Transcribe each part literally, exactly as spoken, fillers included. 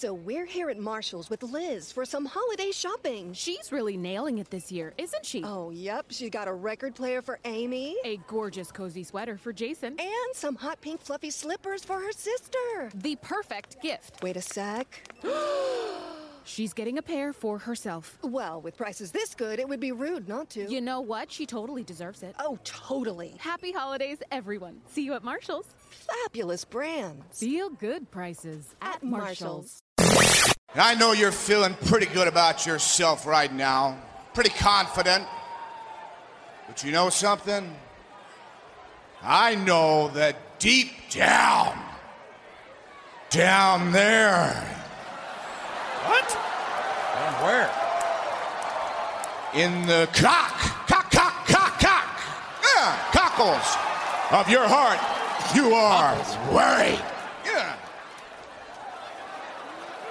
So we're here at Marshall's with Liz for some holiday shopping. She's really nailing it this year, isn't she? Oh, yep. She got a record player for Amy. A gorgeous cozy sweater for Jason. And some hot pink fluffy slippers for her sister. The perfect gift. Wait a sec. She's getting a pair for herself. Well, with prices this good, it would be rude not to. You know what? She totally deserves it. Oh, totally. Happy holidays, everyone. See you at Marshall's. Fabulous brands. Feel good prices at, at Marshall's. Marshall's. And I know you're feeling pretty good about yourself right now. Pretty confident. But you know something? I know that deep down, down there... What? And where? In the cock, cock, cock, cock, cock, yeah, cockles of your heart, you are worried. Yeah.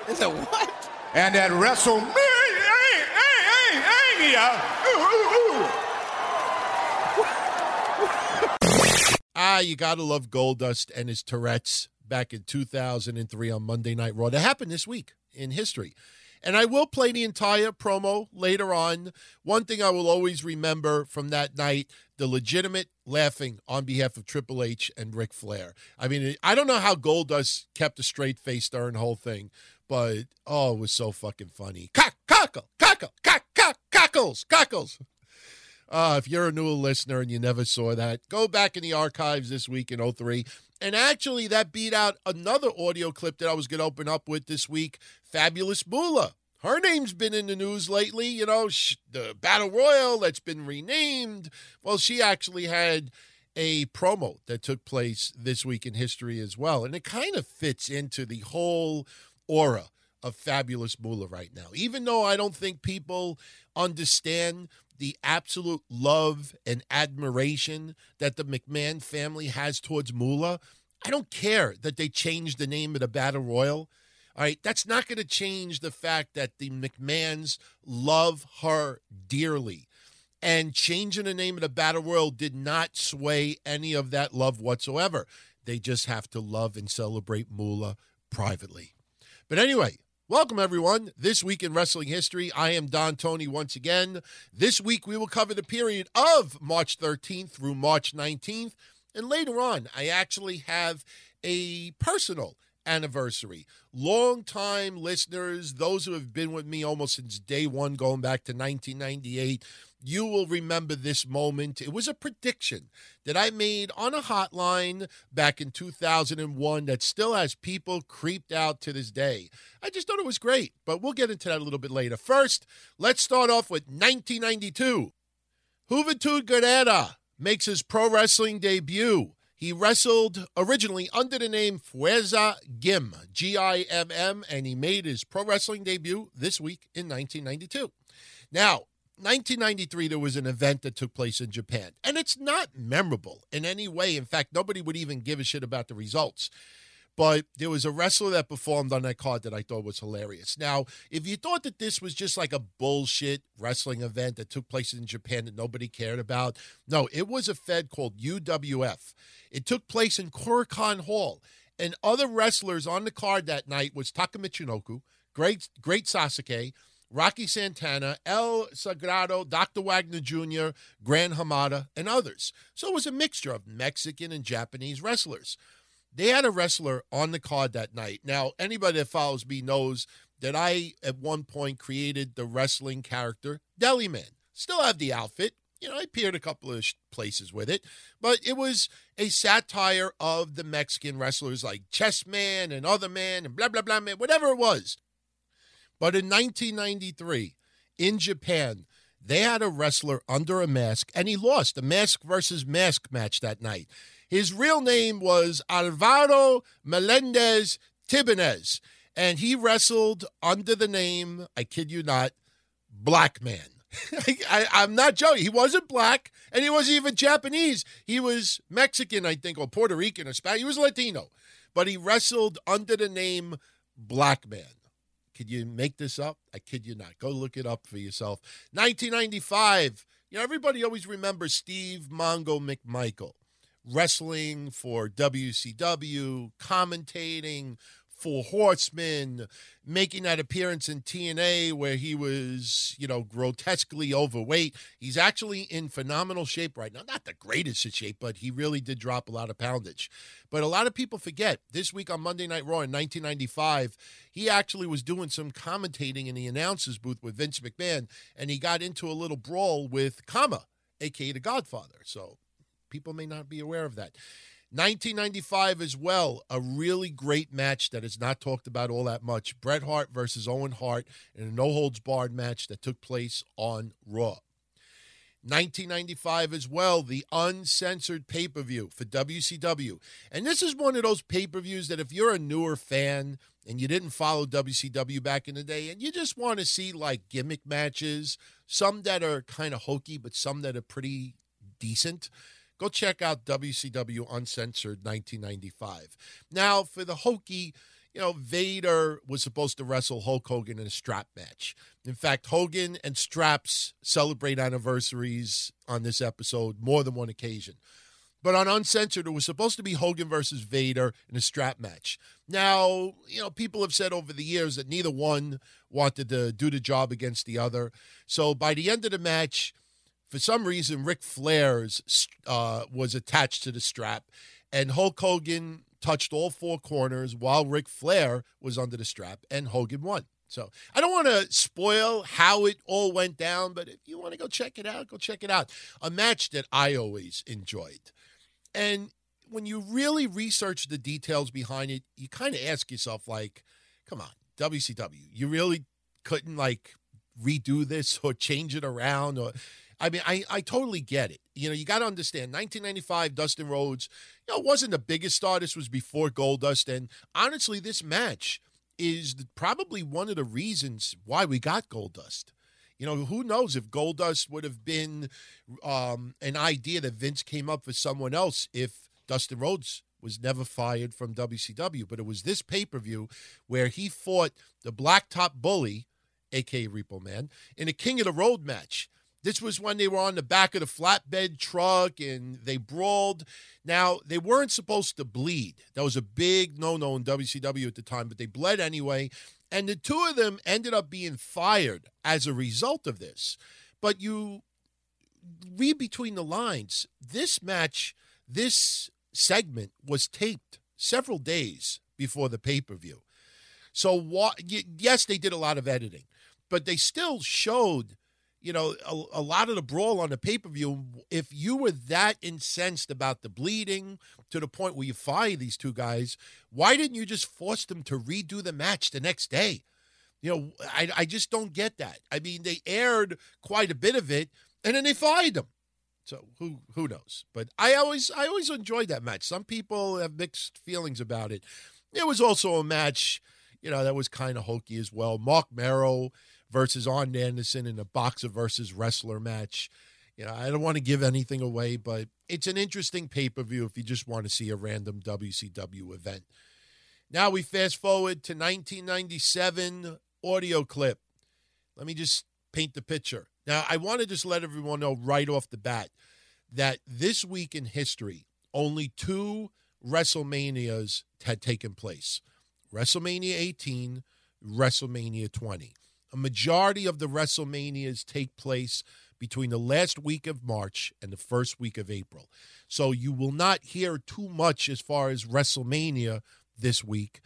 Is it what? And at WrestleMania, hey, hey, hey, hey, yeah. Ooh, ooh, ooh. Ah, you gotta love Goldust and his Tourette's back in two thousand three on Monday Night Raw. That happened this week in history. And I will play the entire promo later on. One thing I will always remember from that night, the legitimate laughing on behalf of Triple H and Ric Flair. I mean, I don't know how Goldust kept a straight face during the whole thing, but oh, it was so fucking funny. Cock, cockle, cockle, cock, cock, cockles, cockles. Uh, if you're a new listener and you never saw that, go back in the archives this week in oh three. And actually, that beat out another audio clip that I was going to open up with this week, Fabulous Moolah. Her name's been in the news lately. You know, she, the Battle Royal that's been renamed. Well, she actually had a promo that took place this week in history as well. And it kind of fits into the whole aura of Fabulous Moolah right now. Even though I don't think people understand the absolute love and admiration that the McMahon family has towards Moolah, I don't care that they changed the name of the Battle Royal. All right, that's not going to change the fact that the McMahons love her dearly. And changing the name of the Battle Royal did not sway any of that love whatsoever. They just have to love and celebrate Moolah privately. But anyway... Welcome, everyone. This Week in Wrestling History, I am Don Tony once again. This week, we will cover the period of March thirteenth through March nineteenth. And later on, I actually have a personal anniversary. Long-time listeners, those who have been with me almost since day one, going back to nineteen ninety-eight, you will remember this moment. It was a prediction that I made on a hotline back in two thousand one that still has people creeped out to this day. I just thought it was great, but we'll get into that a little bit later. First, let's start off with nineteen ninety-two. Juventud Guerrera makes his pro wrestling debut. He wrestled originally under the name Fuerza Gimm, G I M M, and he made his pro wrestling debut this week in nineteen ninety-two. Now, nineteen ninety-three, there was an event that took place in Japan, and it's not memorable in any way. In fact, nobody would even give a shit about the results. But there was a wrestler that performed on that card that I thought was hilarious. Now, if you thought that this was just like a bullshit wrestling event that took place in Japan that nobody cared about, no, it was a fed called U W F. It took place in Korakuen Hall, and other wrestlers on the card that night was Taka Michinoku, Great, Great Sasuke, Rocky Santana, El Sagrado, Doctor Wagner Junior, Gran Hamada, and others. So it was a mixture of Mexican and Japanese wrestlers. They had a wrestler on the card that night. Now, anybody that follows me knows that I, at one point, created the wrestling character Deli Man. Still have the outfit. You know, I appeared a couple of places with it. But it was a satire of the Mexican wrestlers like Chess Man and Other Man and blah, blah, blah, man, whatever it was. But in nineteen ninety-three, in Japan, they had a wrestler under a mask, and he lost a mask versus mask match that night. His real name was Alvaro Melendez Tibanez, and he wrestled under the name, I kid you not, Black Man. I, I, I'm not joking. He wasn't black, and he wasn't even Japanese. He was Mexican, I think, or Puerto Rican, or Spanish. He was Latino, but he wrestled under the name Black Man. Could you make this up? I kid you not. Go look it up for yourself. nineteen ninety-five. You know, everybody always remembers Steve Mongo McMichael wrestling for W C W, commentating, Four Horsemen, making that appearance in T N A where he was, you know, grotesquely overweight. He's actually in phenomenal shape right now. Not the greatest of shape, but he really did drop a lot of poundage. But a lot of people forget, this week on Monday Night Raw in nineteen ninety-five, he actually was doing some commentating in the announcer's booth with Vince McMahon, and he got into a little brawl with Kama, a k a. The Godfather. So people may not be aware of that. nineteen ninety-five as well, a really great match that is not talked about all that much. Bret Hart versus Owen Hart in a no-holds-barred match that took place on Raw. nineteen ninety-five as well, the uncensored pay-per-view for W C W. And this is one of those pay-per-views that if you're a newer fan and you didn't follow W C W back in the day and you just want to see, like, gimmick matches, some that are kind of hokey but some that are pretty decent, go check out W C W Uncensored nineteen ninety-five. Now, for the hokey, you know, Vader was supposed to wrestle Hulk Hogan in a strap match. In fact, Hogan and straps celebrate anniversaries on this episode more than one occasion. But on Uncensored, it was supposed to be Hogan versus Vader in a strap match. Now, you know, people have said over the years that neither one wanted to do the job against the other. So by the end of the match, for some reason, Ric Flair's uh, was attached to the strap, and Hulk Hogan touched all four corners while Ric Flair was under the strap, and Hogan won. So I don't want to spoil how it all went down, but if you want to go check it out, go check it out. A match that I always enjoyed. And when you really research the details behind it, you kind of ask yourself, like, come on, W C W, you really couldn't, like, redo this or change it around or... I mean, I, I totally get it. You know, you got to understand, nineteen ninety-five, Dustin Rhodes, you know, wasn't the biggest star. This was before Goldust. And honestly, this match is probably one of the reasons why we got Goldust. You know, who knows if Goldust would have been um, an idea that Vince came up with someone else if Dustin Rhodes was never fired from W C W. But it was this pay-per-view where he fought the Blacktop Bully, a k a. Repo Man, in a King of the Road match. This was when they were on the back of the flatbed truck and they brawled. Now, they weren't supposed to bleed. That was a big no-no in W C W at the time, but they bled anyway. And the two of them ended up being fired as a result of this. But you read between the lines, this match, this segment was taped several days before the pay-per-view. So, yes, they did a lot of editing, but they still showed, you know, a, a lot of the brawl on the pay-per-view. If you were that incensed about the bleeding to the point where you fire these two guys, why didn't you just force them to redo the match the next day? You know, I, I just don't get that. I mean, they aired quite a bit of it, and then they fired them. So who who knows? But I always I always enjoyed that match. Some people have mixed feelings about it. There was also a match, you know, that was kind of hokey as well. Mark Merrow versus Arn Anderson in a boxer versus wrestler match. You know, I don't want to give anything away, but it's an interesting pay-per-view if you just want to see a random W C W event. Now we fast forward to nineteen ninety-seven audio clip. Let me just paint the picture. Now, I want to just let everyone know right off the bat that this week in history, only two WrestleManias had taken place. WrestleMania eighteen, WrestleMania twenty. A majority of the WrestleManias take place between the last week of March and the first week of April. So you will not hear too much as far as WrestleMania this week,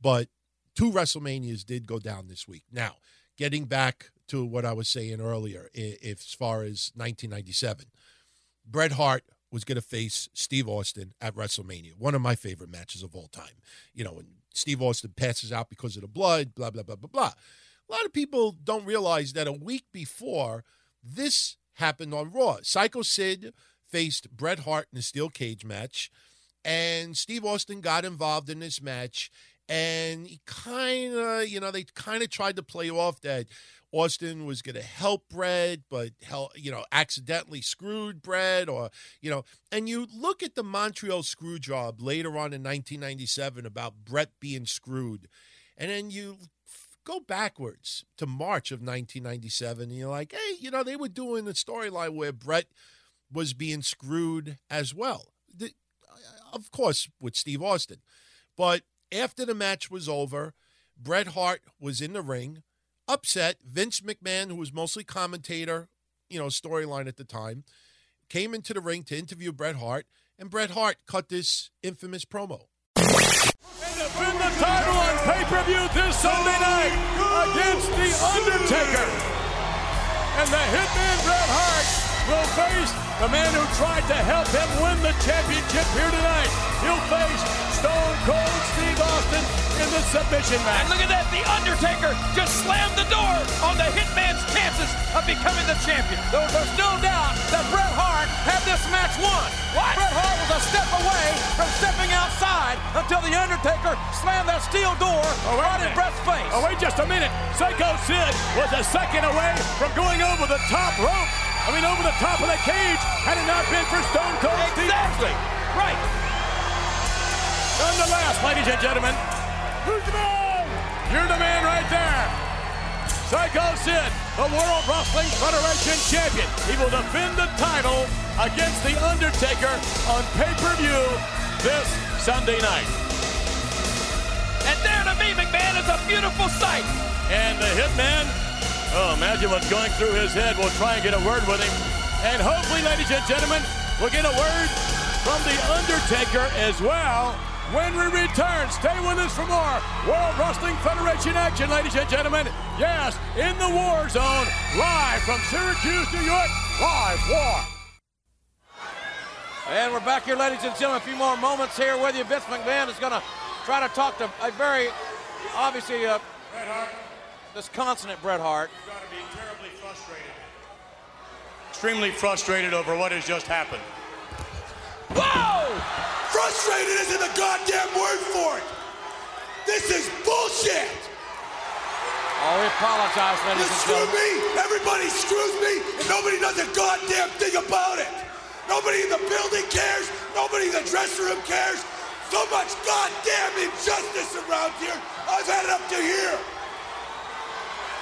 but two WrestleManias did go down this week. Now, getting back to what I was saying earlier, as far as nineteen ninety-seven, Bret Hart was going to face Steve Austin at WrestleMania, one of my favorite matches of all time. You know, when Steve Austin passes out because of the blood, blah, blah, blah, blah, blah. A lot of people don't realize that a week before, this happened on Raw. Psycho Sid faced Bret Hart in a steel cage match, and Steve Austin got involved in this match, and he kind of, you know, they kind of tried to play off that Austin was going to help Bret, but, hell, you know, accidentally screwed Bret, or, you know, and you look at the Montreal Screwjob later on in nineteen ninety-seven about Bret being screwed, and then you go backwards to March of nineteen ninety-seven, and you're like, hey, you know, they were doing a storyline where Bret was being screwed as well. The, of course, with Steve Austin. But After the match was over, Bret Hart was in the ring, upset. Vince McMahon, who was mostly commentator, you know, storyline at the time, came into the ring to interview Bret Hart, and Bret Hart cut this infamous promo. And to win the title on pay-per-view this Sunday night against The Undertaker. And the Hitman Bret Hart will face the man who tried to help him win the championship here tonight. He'll face Stone Cold Steve Austin in the submission match. And look at that, The Undertaker just slammed the door on the Hitman's chances of becoming the champion. There was no doubt that Bret Hart had this match won. What? Bret Hart was a step away from stepping outside until The Undertaker slammed that steel door oh, right in Bret's face. Oh, wait just a minute. Psycho Sid was a second away from going over the top rope. I mean, over the top of the cage, had it not been for Stone Cold Steve Austin. Exactly. Right. Nonetheless, ladies and gentlemen, who's the man? You're the man right there. Psycho Sid, the World Wrestling Federation champion. He will defend the title against The Undertaker on pay-per-view this Sunday night. And there to me, McMahon, is a beautiful sight. And the Hitman. Oh, imagine what's going through his head. We'll try and get a word with him. And hopefully, ladies and gentlemen, we'll get a word from The Undertaker as well when we return. Stay with us for more World Wrestling Federation action, ladies and gentlemen. Yes, in the war zone, live from Syracuse, New York, live war. And we're back here, ladies and gentlemen. A few more moments here with you. Vince McMahon is going to try to talk to a very, obviously, uh, Bret Hart. Disconsolate Bret Hart. You've got to be terribly frustrated. Extremely frustrated over what has just happened. Whoa! Frustrated isn't a goddamn word for it. This is bullshit. Oh, we apologize, ladies and gentlemen. You screwed me. Everybody screws me, and nobody does a goddamn thing about it. Nobody in the building cares. Nobody in the dressing room cares. So much goddamn injustice around here. I've had it up to here.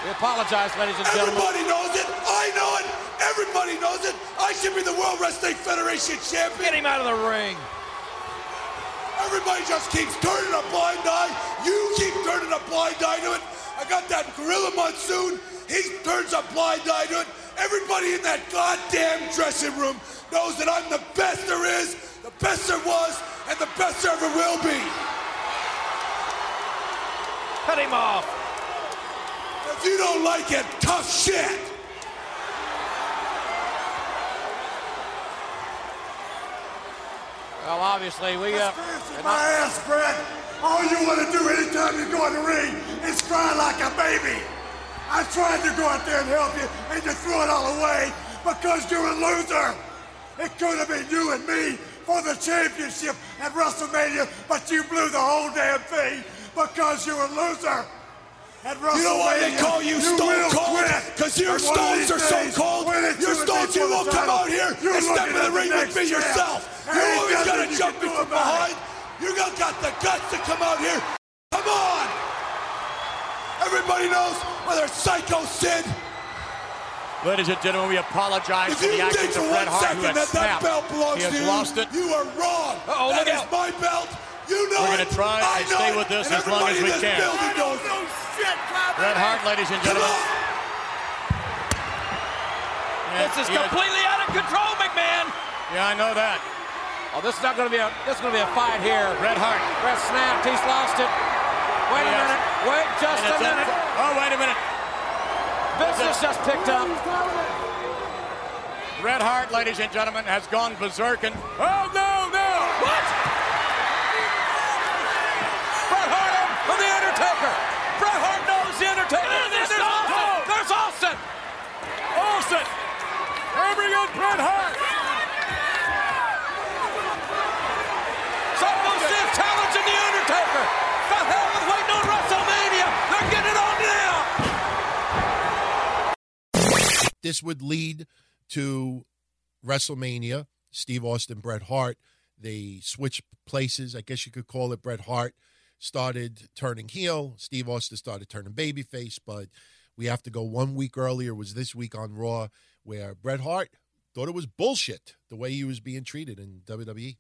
We apologize, ladies and gentlemen. Everybody knows it. I know it. Everybody knows it. I should be the World Wrestling Federation champion. Get him out of the ring. Everybody just keeps turning a blind eye. You keep turning a blind eye to it. I got that gorilla monsoon. He turns a blind eye to it. Everybody in that goddamn dressing room knows that I'm the best there is, the best there was, and the best there ever will be. Cut him off. If you don't like it, tough shit. Well, obviously, we got... Uh, my I- ass, Brett. All you want to do anytime you go in the ring is cry like a baby. I tried to go out there and help you, and you threw it all away because you're a loser. It could have been you and me for the championship at WrestleMania, but you blew the whole damn thing because you're a loser. You know why they call you, you Stone Cold? Because your stones are so cold. Your stones, you won't come out here You're and step in the ring with me yourself. You always got to jump me from behind. It. You got, got the guts to come out here. Come on! Everybody knows whether it's Psycho Sid. Ladies and gentlemen, we apologize if for the actions of Bret Hart, who had that snapped. That belt belongs he has to you. Lost it. You are wrong. Uh-oh, that look is out. My belt. You know We're going to try and stay with this as long as we can. Bret Hart, ladies and gentlemen. And this is completely had... out of control, McMahon. Yeah, I know that. Oh, this is not going to be a this is going to be a fight here. Bret Hart. Bret snapped. He's lost it. Wait yes. a minute. Wait just a minute. It. Oh, wait a minute. Business just picked up. Bret Hart, ladies and gentlemen, has gone berserk and oh no, no. What? From The Undertaker. Bret Hart knows The Undertaker. And there's there's Austin. Austin. There's Austin. Austin. Every good Bret Hart. Psycho Sid challenging The Undertaker. The hell with waiting on WrestleMania. They're getting it on now. This would lead to WrestleMania. Steve Austin, Bret Hart. They switched places. I guess you could call it. Bret Hart started turning heel. Steve Austin started turning babyface, but we have to go one week earlier. It was this week on Raw where Bret Hart thought it was bullshit the way he was being treated in W W E.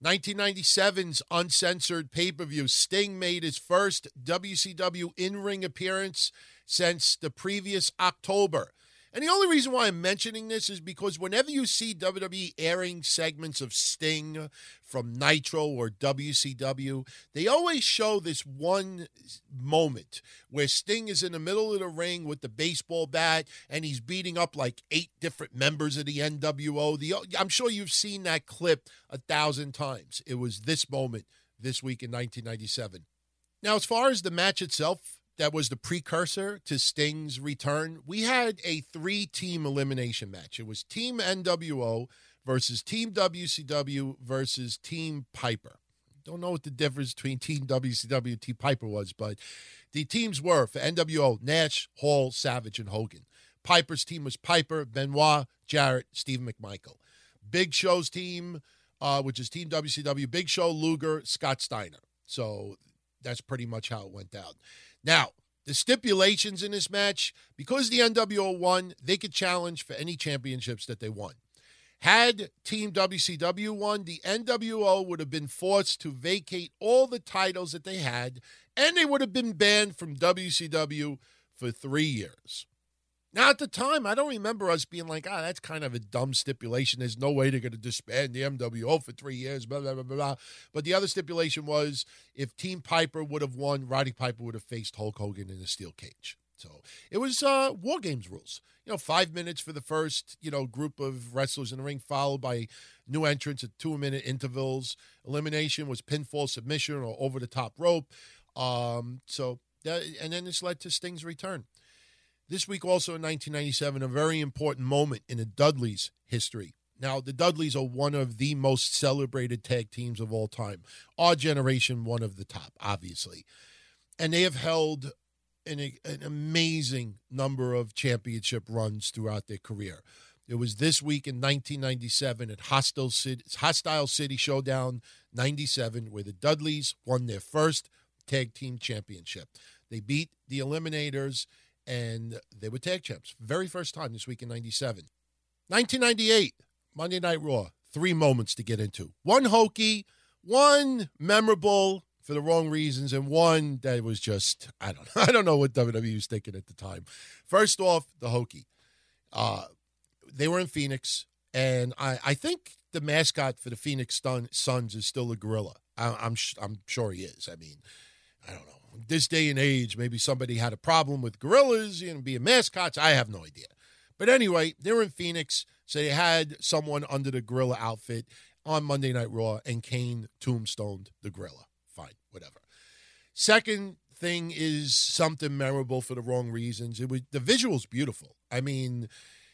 nineteen ninety-seven's uncensored pay-per-view, Sting made his first W C W in-ring appearance since the previous October. And the only reason why I'm mentioning this is because whenever you see W W E airing segments of Sting from Nitro or W C W, they always show this one moment where Sting is in the middle of the ring with the baseball bat and he's beating up like eight different members of the N W O. The, I'm sure you've seen that clip a thousand times. It was this moment this week in nineteen ninety-seven. Now, as far as the match itself, that was the precursor to Sting's return. We had a three-team elimination match. It was Team N W O versus Team W C W versus Team Piper. Don't know what the difference between Team W C W and Team Piper was, but the teams were, for N W O, Nash, Hall, Savage, and Hogan. Piper's team was Piper, Benoit, Jarrett, Steve McMichael. Big Show's team, uh, which is Team W C W, Big Show, Luger, Scott Steiner. So that's pretty much how it went down. Now, the stipulations in this match, because the N W O won, they could challenge for any championships that they won. Had Team W C W won, the N W O would have been forced to vacate all the titles that they had, and they would have been banned from W C W for three years. Now, at the time, I don't remember us being like, ah, that's kind of a dumb stipulation. There's no way they're going to disband the N W O for three years, blah, blah, blah, blah. But the other stipulation was if Team Piper would have won, Roddy Piper would have faced Hulk Hogan in a steel cage. So it was uh, War Games rules. You know, five minutes for the first, you know, group of wrestlers in the ring, followed by new entrants at two-minute intervals. Elimination was pinfall, submission, or over-the-top rope. Um, so that, and then this led to Sting's return. This week also in nineteen ninety-seven, a very important moment in the Dudleys' history. Now, the Dudleys are one of the most celebrated tag teams of all time. Our generation, one of the top, obviously. And they have held an, an amazing number of championship runs throughout their career. It was this week in nineteen ninety-seven at Hostile City, Hostile City Showdown ninety-seven, where the Dudleys won their first tag team championship. They beat the Eliminators, and they were tag champs. Very first time this week in ninety-seven. nineteen ninety-eight, Monday Night Raw. Three moments to get into. One hokey, one memorable for the wrong reasons, and one that was just, I don't know. I don't know what W W E was thinking at the time. First off, the hokey. Uh, they were in Phoenix, and I, I think the mascot for the Phoenix Suns is still a gorilla. I, I'm, I'm sure he is. I mean, I don't know. This day and age, maybe somebody had a problem with gorillas, you know, being mascots. I have no idea. But anyway, they were in Phoenix, so they had someone under the gorilla outfit on Monday Night Raw, and Kane tombstoned the gorilla. Fine, whatever. Second thing is something memorable for the wrong reasons. It was the visuals beautiful. I mean,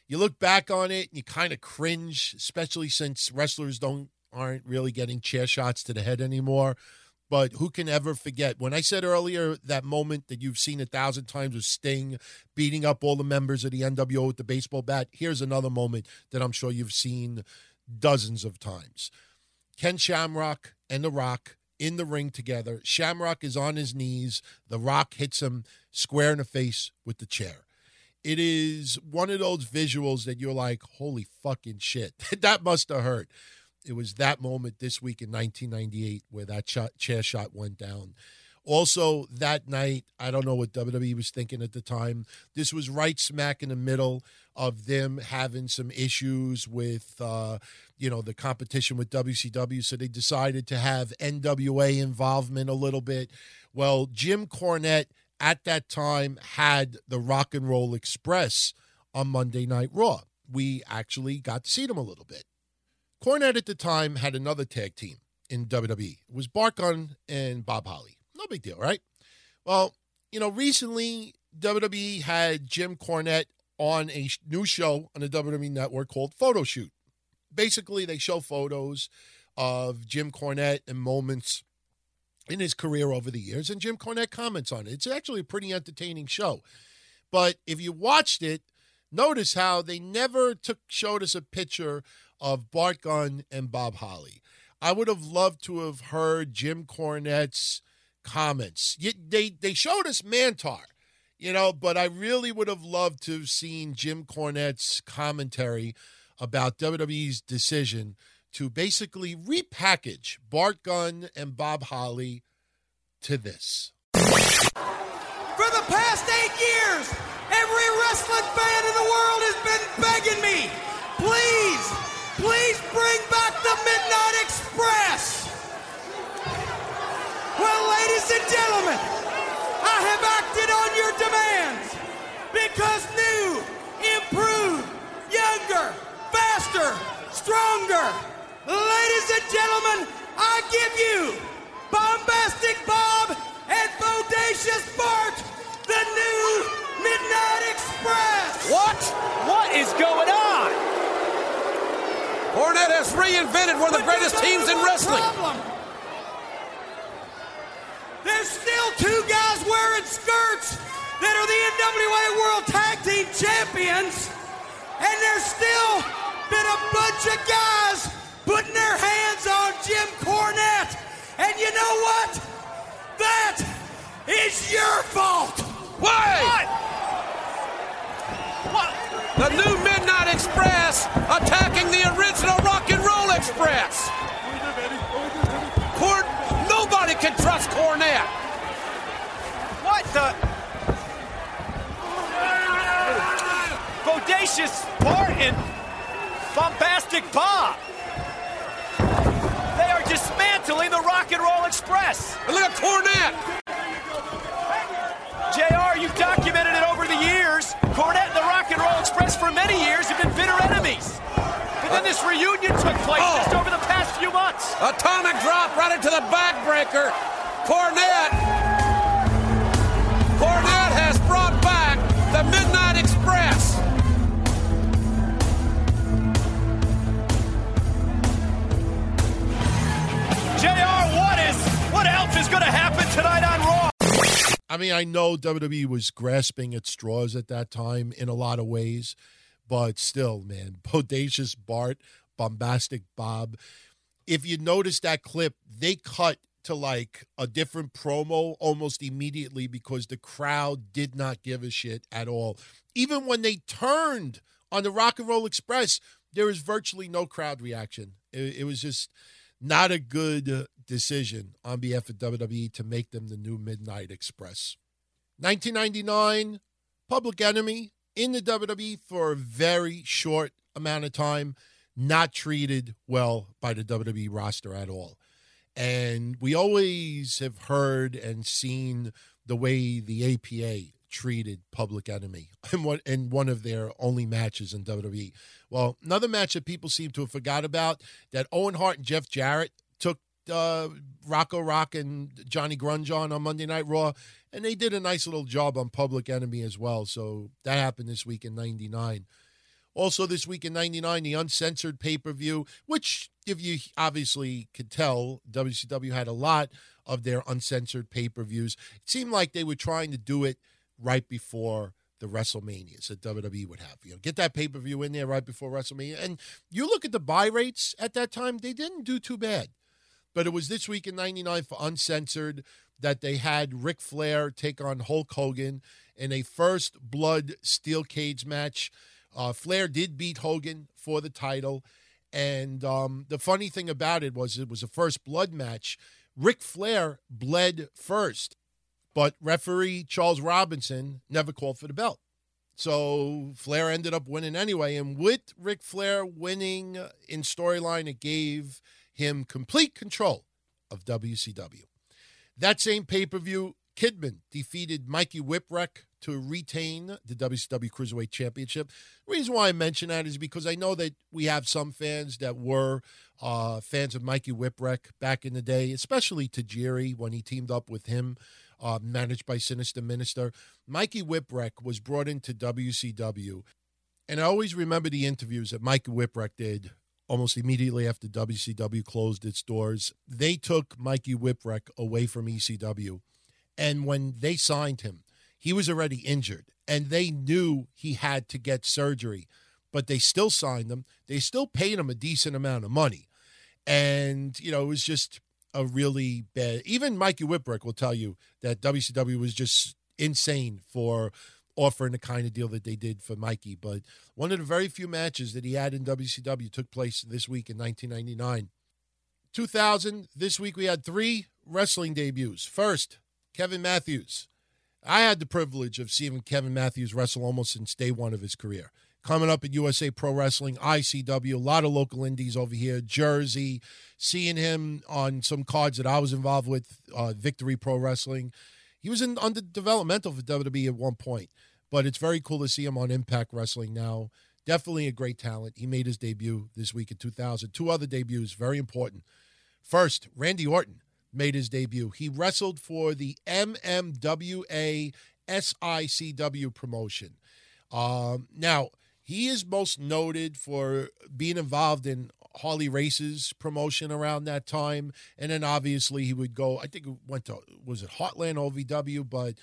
you look back on it, and you kind of cringe, especially since wrestlers don't aren't really getting chair shots to the head anymore. But who can ever forget? When I said earlier that moment that you've seen a thousand times with Sting beating up all the members of the N W O with the baseball bat, here's another moment that I'm sure you've seen dozens of times. Ken Shamrock and The Rock in the ring together. Shamrock is on his knees. The Rock hits him square in the face with the chair. It is one of those visuals that you're like, holy fucking shit. That must have hurt. It was that moment this week in nineteen ninety-eight where that shot, chair shot went down. Also, that night, I don't know what W W E was thinking at the time. This was right smack in the middle of them having some issues with, uh, you know, the competition with W C W. So they decided to have N W A involvement a little bit. Well, Jim Cornette at that time had the Rock and Roll Express on Monday Night Raw. We actually got to see them a little bit. Cornette at the time had another tag team in W W E. It was Barkun and Bob Holly. No big deal, right? Well, you know, recently W W E had Jim Cornette on a new show on the W W E Network called Photo Shoot. Basically, they show photos of Jim Cornette and moments in his career over the years, and Jim Cornette comments on it. It's actually a pretty entertaining show. But if you watched it, notice how they never took showed us a picture of Bart Gunn and Bob Holly. I would have loved to have heard Jim Cornette's comments. They, they showed us Mantar, you know, but I really would have loved to have seen Jim Cornette's commentary about W W E's decision to basically repackage Bart Gunn and Bob Holly to this. For the past eight years, every wrestling fan in the world has been begging me, please, please bring back the Midnight Express. Well, ladies and gentlemen, I have acted on your demands because new, improved, younger, faster, stronger. Ladies and gentlemen, I give you Bombastic Bob and Bodacious Bart, the new Midnight Express. What? What is going on? Cornette has reinvented one of the greatest teams in wrestling. Problem. There's still two guys wearing skirts that are the N W A World Tag Team Champions, and there's still been a bunch of guys putting their hands on Jim Cornette. And you know what? That is your fault. Why? What? The new Midnight Express attacking the original Rock and Roll Express. Court. Nobody can trust Cornette. What the? Bodacious Bart and Bombastic Bob. They are dismantling the Rock and Roll Express. And look at Cornette. J R, you've documented it over the years. Cornette and the Rock and Roll Express for many years have been bitter enemies. But then this reunion took place oh. just over the past few months. Atomic drop right into the backbreaker. Cornette. Cornette has brought back the Midnight Express. J R, what is, what else is going to happen tonight on Raw? I mean, I know W W E was grasping at straws at that time in a lot of ways. But still, man, Bodacious Bart, Bombastic Bob. If you notice that clip, they cut to like a different promo almost immediately because the crowd did not give a shit at all. Even when they turned on the Rock and Roll Express, there was virtually no crowd reaction. It, it was just not a good decision on behalf of W W E to make them the new Midnight Express. nineteen ninety-nine, Public Enemy. In the W W E for a very short amount of time, not treated well by the W W E roster at all. And we always have heard and seen the way the A P A treated Public Enemy in one, in one of their only matches in W W E. Well, another match that people seem to have forgot about, that Owen Hart and Jeff Jarrett took uh, Rocco Rock and Johnny Grunge on on Monday Night Raw, and they did a nice little job on Public Enemy as well. So that happened this week in ninety-nine. Also this week in ninety-nine, the uncensored pay-per-view, which if you obviously could tell, W C W had a lot of their uncensored pay-per-views. It seemed like they were trying to do it right before the WrestleManias that W W E would have. You know, get that pay-per-view in there right before WrestleMania. And you look at the buy rates at that time, they didn't do too bad. But it was this week in ninety-nine for uncensored that they had Ric Flair take on Hulk Hogan in a first blood steel cage match. Uh, Flair did beat Hogan for the title. And um, the funny thing about it was it was a first blood match. Ric Flair bled first, but referee Charles Robinson never called for the belt. So Flair ended up winning anyway. And with Ric Flair winning in storyline, it gave him complete control of W C W. That same pay-per-view, Kidman defeated Mikey Whipwreck to retain the W C W Cruiserweight Championship. The reason why I mention that is because I know that we have some fans that were uh, fans of Mikey Whipwreck back in the day, especially Tajiri when he teamed up with him, uh, managed by Sinister Minister. Mikey Whipwreck was brought into W C W, and I always remember the interviews that Mikey Whipwreck did almost immediately after W C W closed its doors. They took Mikey Whipwreck away from E C W. And when they signed him, he was already injured. And they knew he had to get surgery. But they still signed him. They still paid him a decent amount of money. And, you know, it was just a really bad... Even Mikey Whipwreck will tell you that W C W was just insane for offering the kind of deal that they did for Mikey. But one of the very few matches that he had in W C W took place this week in nineteen ninety-nine. two thousand, this week we had three wrestling debuts. First, Kevin Matthews. I had the privilege of seeing Kevin Matthews wrestle almost since day one of his career. Coming up at U S A Pro Wrestling, I C W, a lot of local indies over here, Jersey, seeing him on some cards that I was involved with, uh, Victory Pro Wrestling. He was in under developmental for W W E at one point, but it's very cool to see him on Impact Wrestling now. Definitely a great talent. He made his debut this week in two thousand. Two other debuts, very important. First, Randy Orton made his debut. He wrestled for the M M W A S I C W promotion. Um, now, he is most noted for being involved in Harley Race's promotion around that time. And then obviously he would go, I think it went to, was it Heartland O V W? But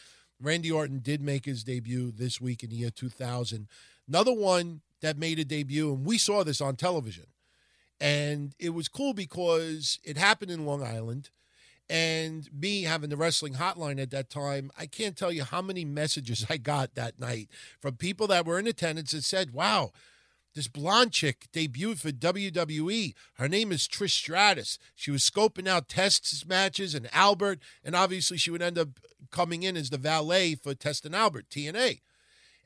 Randy Orton did make his debut this week in the year two thousand. Another one that made a debut, and we saw this on television. And it was cool because it happened in Long Island. And me having the wrestling hotline at that time, I can't tell you how many messages I got that night from people that were in attendance that said, wow, this blonde chick debuted for W W E. Her name is Trish Stratus. She was scoping out Test matches and Albert, and obviously she would end up coming in as the valet for Test and Albert, T N A.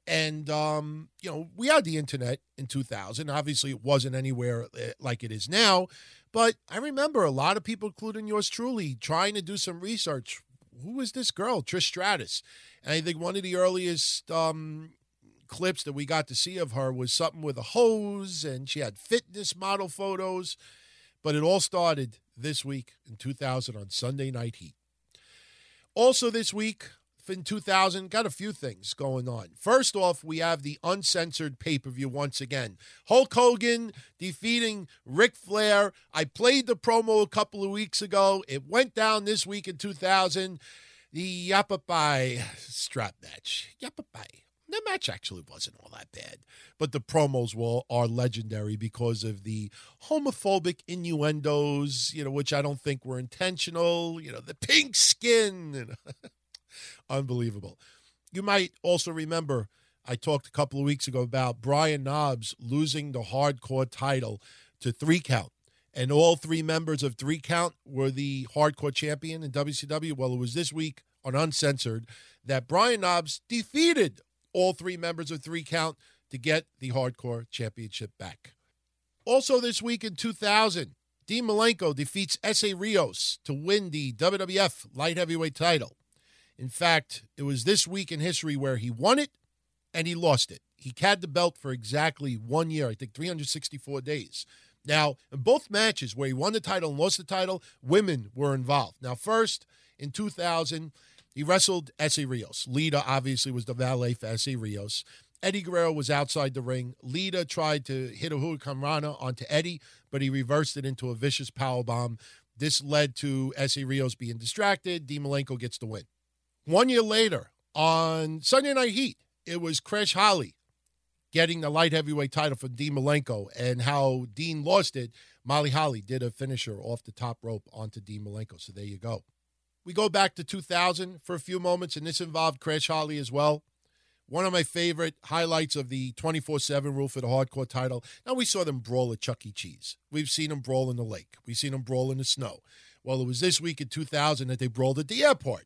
And, um, you know, we had the internet in two thousand. Obviously, it wasn't anywhere like it is now. But I remember a lot of people, including yours truly, trying to do some research. Who is this girl, Trish Stratus? And I think one of the earliest um, clips that we got to see of her was something with a hose, and she had fitness model photos. But it all started this week in two thousand on Sunday Night Heat. Also this week in two thousand, got a few things going on. First off, we have the uncensored pay-per-view once again. Hulk Hogan defeating Ric Flair. I played the promo a couple of weeks ago. It went down this week in two thousand. The Yappapai strap match. Yappapai. The match actually wasn't all that bad, but the promos were are legendary because of the homophobic innuendos, you know, which I don't think were intentional. You know, the pink skin. And unbelievable. You might also remember I talked a couple of weeks ago about Brian Knobbs losing the hardcore title to Three Count, and all three members of Three Count were the hardcore champion in W C W. Well, it was this week on Uncensored that Brian Knobbs defeated all three members of Three Count to get the hardcore championship back. Also this week in two thousand, Dean Malenko defeats Esse Rios to win the W W F light heavyweight title. In fact, it was this week in history where he won it and he lost it. He had the belt for exactly one year, I think three hundred sixty-four days. Now, in both matches where he won the title and lost the title, women were involved. Now, first, in two thousand, he wrestled Esse Rios. Lita, obviously, was the valet for Esse Rios. Eddie Guerrero was outside the ring. Lita tried to hit a Hurricane Rana onto Eddie, but he reversed it into a vicious powerbomb. This led to Esse Rios being distracted. Dean Malenko gets the win. One year later, on Sunday Night Heat, it was Crash Holly getting the light heavyweight title from Dean Malenko, and how Dean lost it, Molly Holly did a finisher off the top rope onto Dean Malenko. So there you go. We go back to two thousand for a few moments, and this involved Crash Holly as well. One of my favorite highlights of the twenty-four seven rule for the hardcore title. Now, we saw them brawl at Chuck E. Cheese. We've seen them brawl in the lake. We've seen them brawl in the snow. Well, it was this week in two thousand that they brawled at the airport.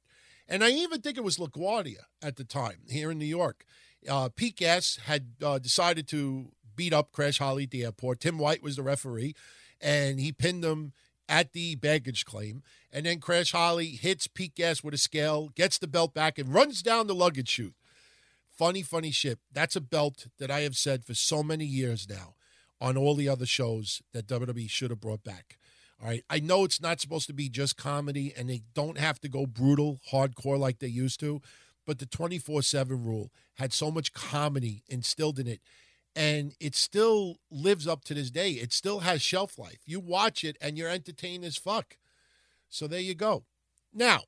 And I even think it was LaGuardia at the time here in New York. Uh, Pete Gass had uh, decided to beat up Crash Holly at the airport. Tim White was the referee, and he pinned him at the baggage claim. And then Crash Holly hits Pete Gass with a scale, gets the belt back, and runs down the luggage chute. Funny, funny shit. That's a belt that I have said for so many years now on all the other shows that W W E should have brought back. All right, I know it's not supposed to be just comedy, and they don't have to go brutal, hardcore like they used to, but the twenty-four seven rule had so much comedy instilled in it, and it still lives up to this day. It still has shelf life. You watch it, and you're entertained as fuck. So there you go. Now,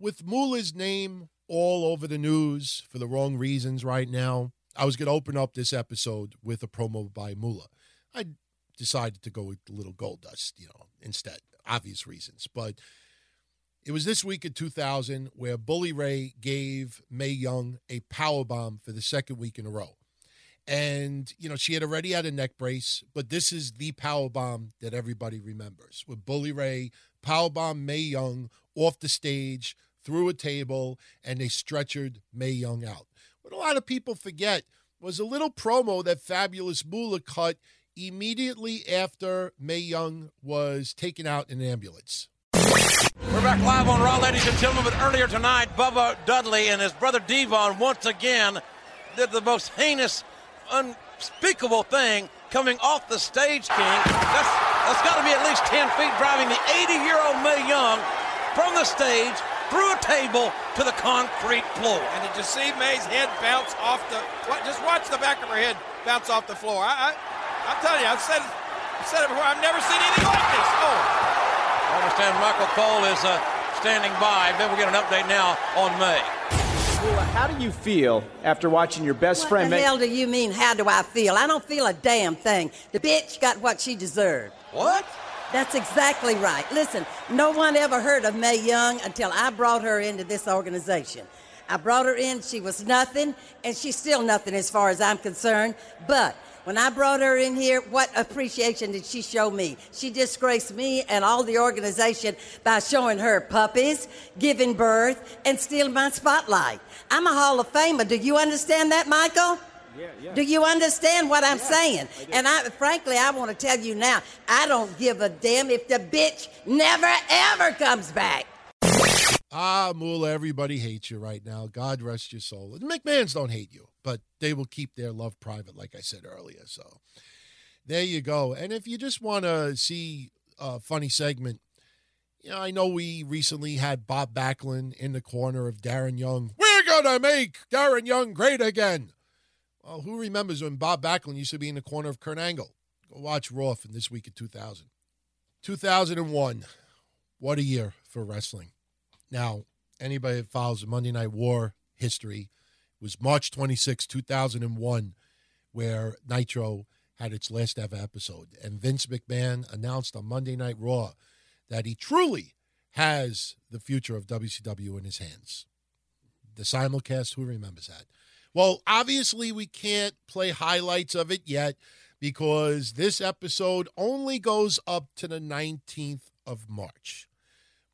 with Moolah's name all over the news for the wrong reasons right now, I was going to open up this episode with a promo by Moolah. I decided to go with a little Goldust, you know, instead, obvious reasons. But It was this week in two thousand where Bully Ray gave Mae Young a powerbomb for the second week in a row. And, you know, she had already had a neck brace, but this is the powerbomb that everybody remembers. With Bully Ray, powerbomb Mae Young off the stage, through a table, and they stretchered Mae Young out. What a lot of people forget was a little promo that Fabulous Moolah cut immediately after Mae Young was taken out in an ambulance. We're back live on Raw, ladies and gentlemen, but earlier tonight, Bubba Dudley and his brother Devon once again did the most heinous, unspeakable thing, coming off the stage, King. That's, that's got to be at least ten feet, driving the eighty-year-old Mae Young from the stage through a table to the concrete floor. And did you see Mae's head bounce off the... Just watch the back of her head bounce off the floor. I, I, I'll tell you, I've said, I've said it before, I've never seen anything like this. Oh. I understand Michael Cole is uh, standing by. Then we'll get an update now on Mae. Moolah, how do you feel after watching your best what friend... What the May- hell do you mean, how do I feel? I don't feel a damn thing. The bitch got what she deserved. What? That's exactly right. Listen, no one ever heard of Mae Young until I brought her into this organization. I brought her in, she was nothing, and she's still nothing as far as I'm concerned, but... When I brought her in here, what appreciation did she show me? She disgraced me and all the organization by showing her puppies, giving birth, and stealing my spotlight. I'm a Hall of Famer. Do you understand that, Michael? Yeah, yeah. Do you understand what I'm yeah, saying? I and I, frankly, I want to tell you now, I don't give a damn if the bitch never, ever comes back. Ah, Moolah, everybody hates you right now. God rest your soul. The McMahons don't hate you, but they will keep their love private, like I said earlier. So there you go. And if you just want to see a funny segment, you know, I know we recently had Bob Backlund in the corner of Darren Young. We're going to make Darren Young great again. Well, who remembers when Bob Backlund used to be in the corner of Kurt Angle? Go watch Raw from this week in two thousand. two thousand one, what a year for wrestling. Now, anybody that follows the Monday Night War history, it was March twenty-sixth, two thousand one, where Nitro had its last ever episode. And Vince McMahon announced on Monday Night Raw that he truly has the future of W C W in his hands. The simulcast, who remembers that? Well, obviously we can't play highlights of it yet because this episode only goes up to the nineteenth of March.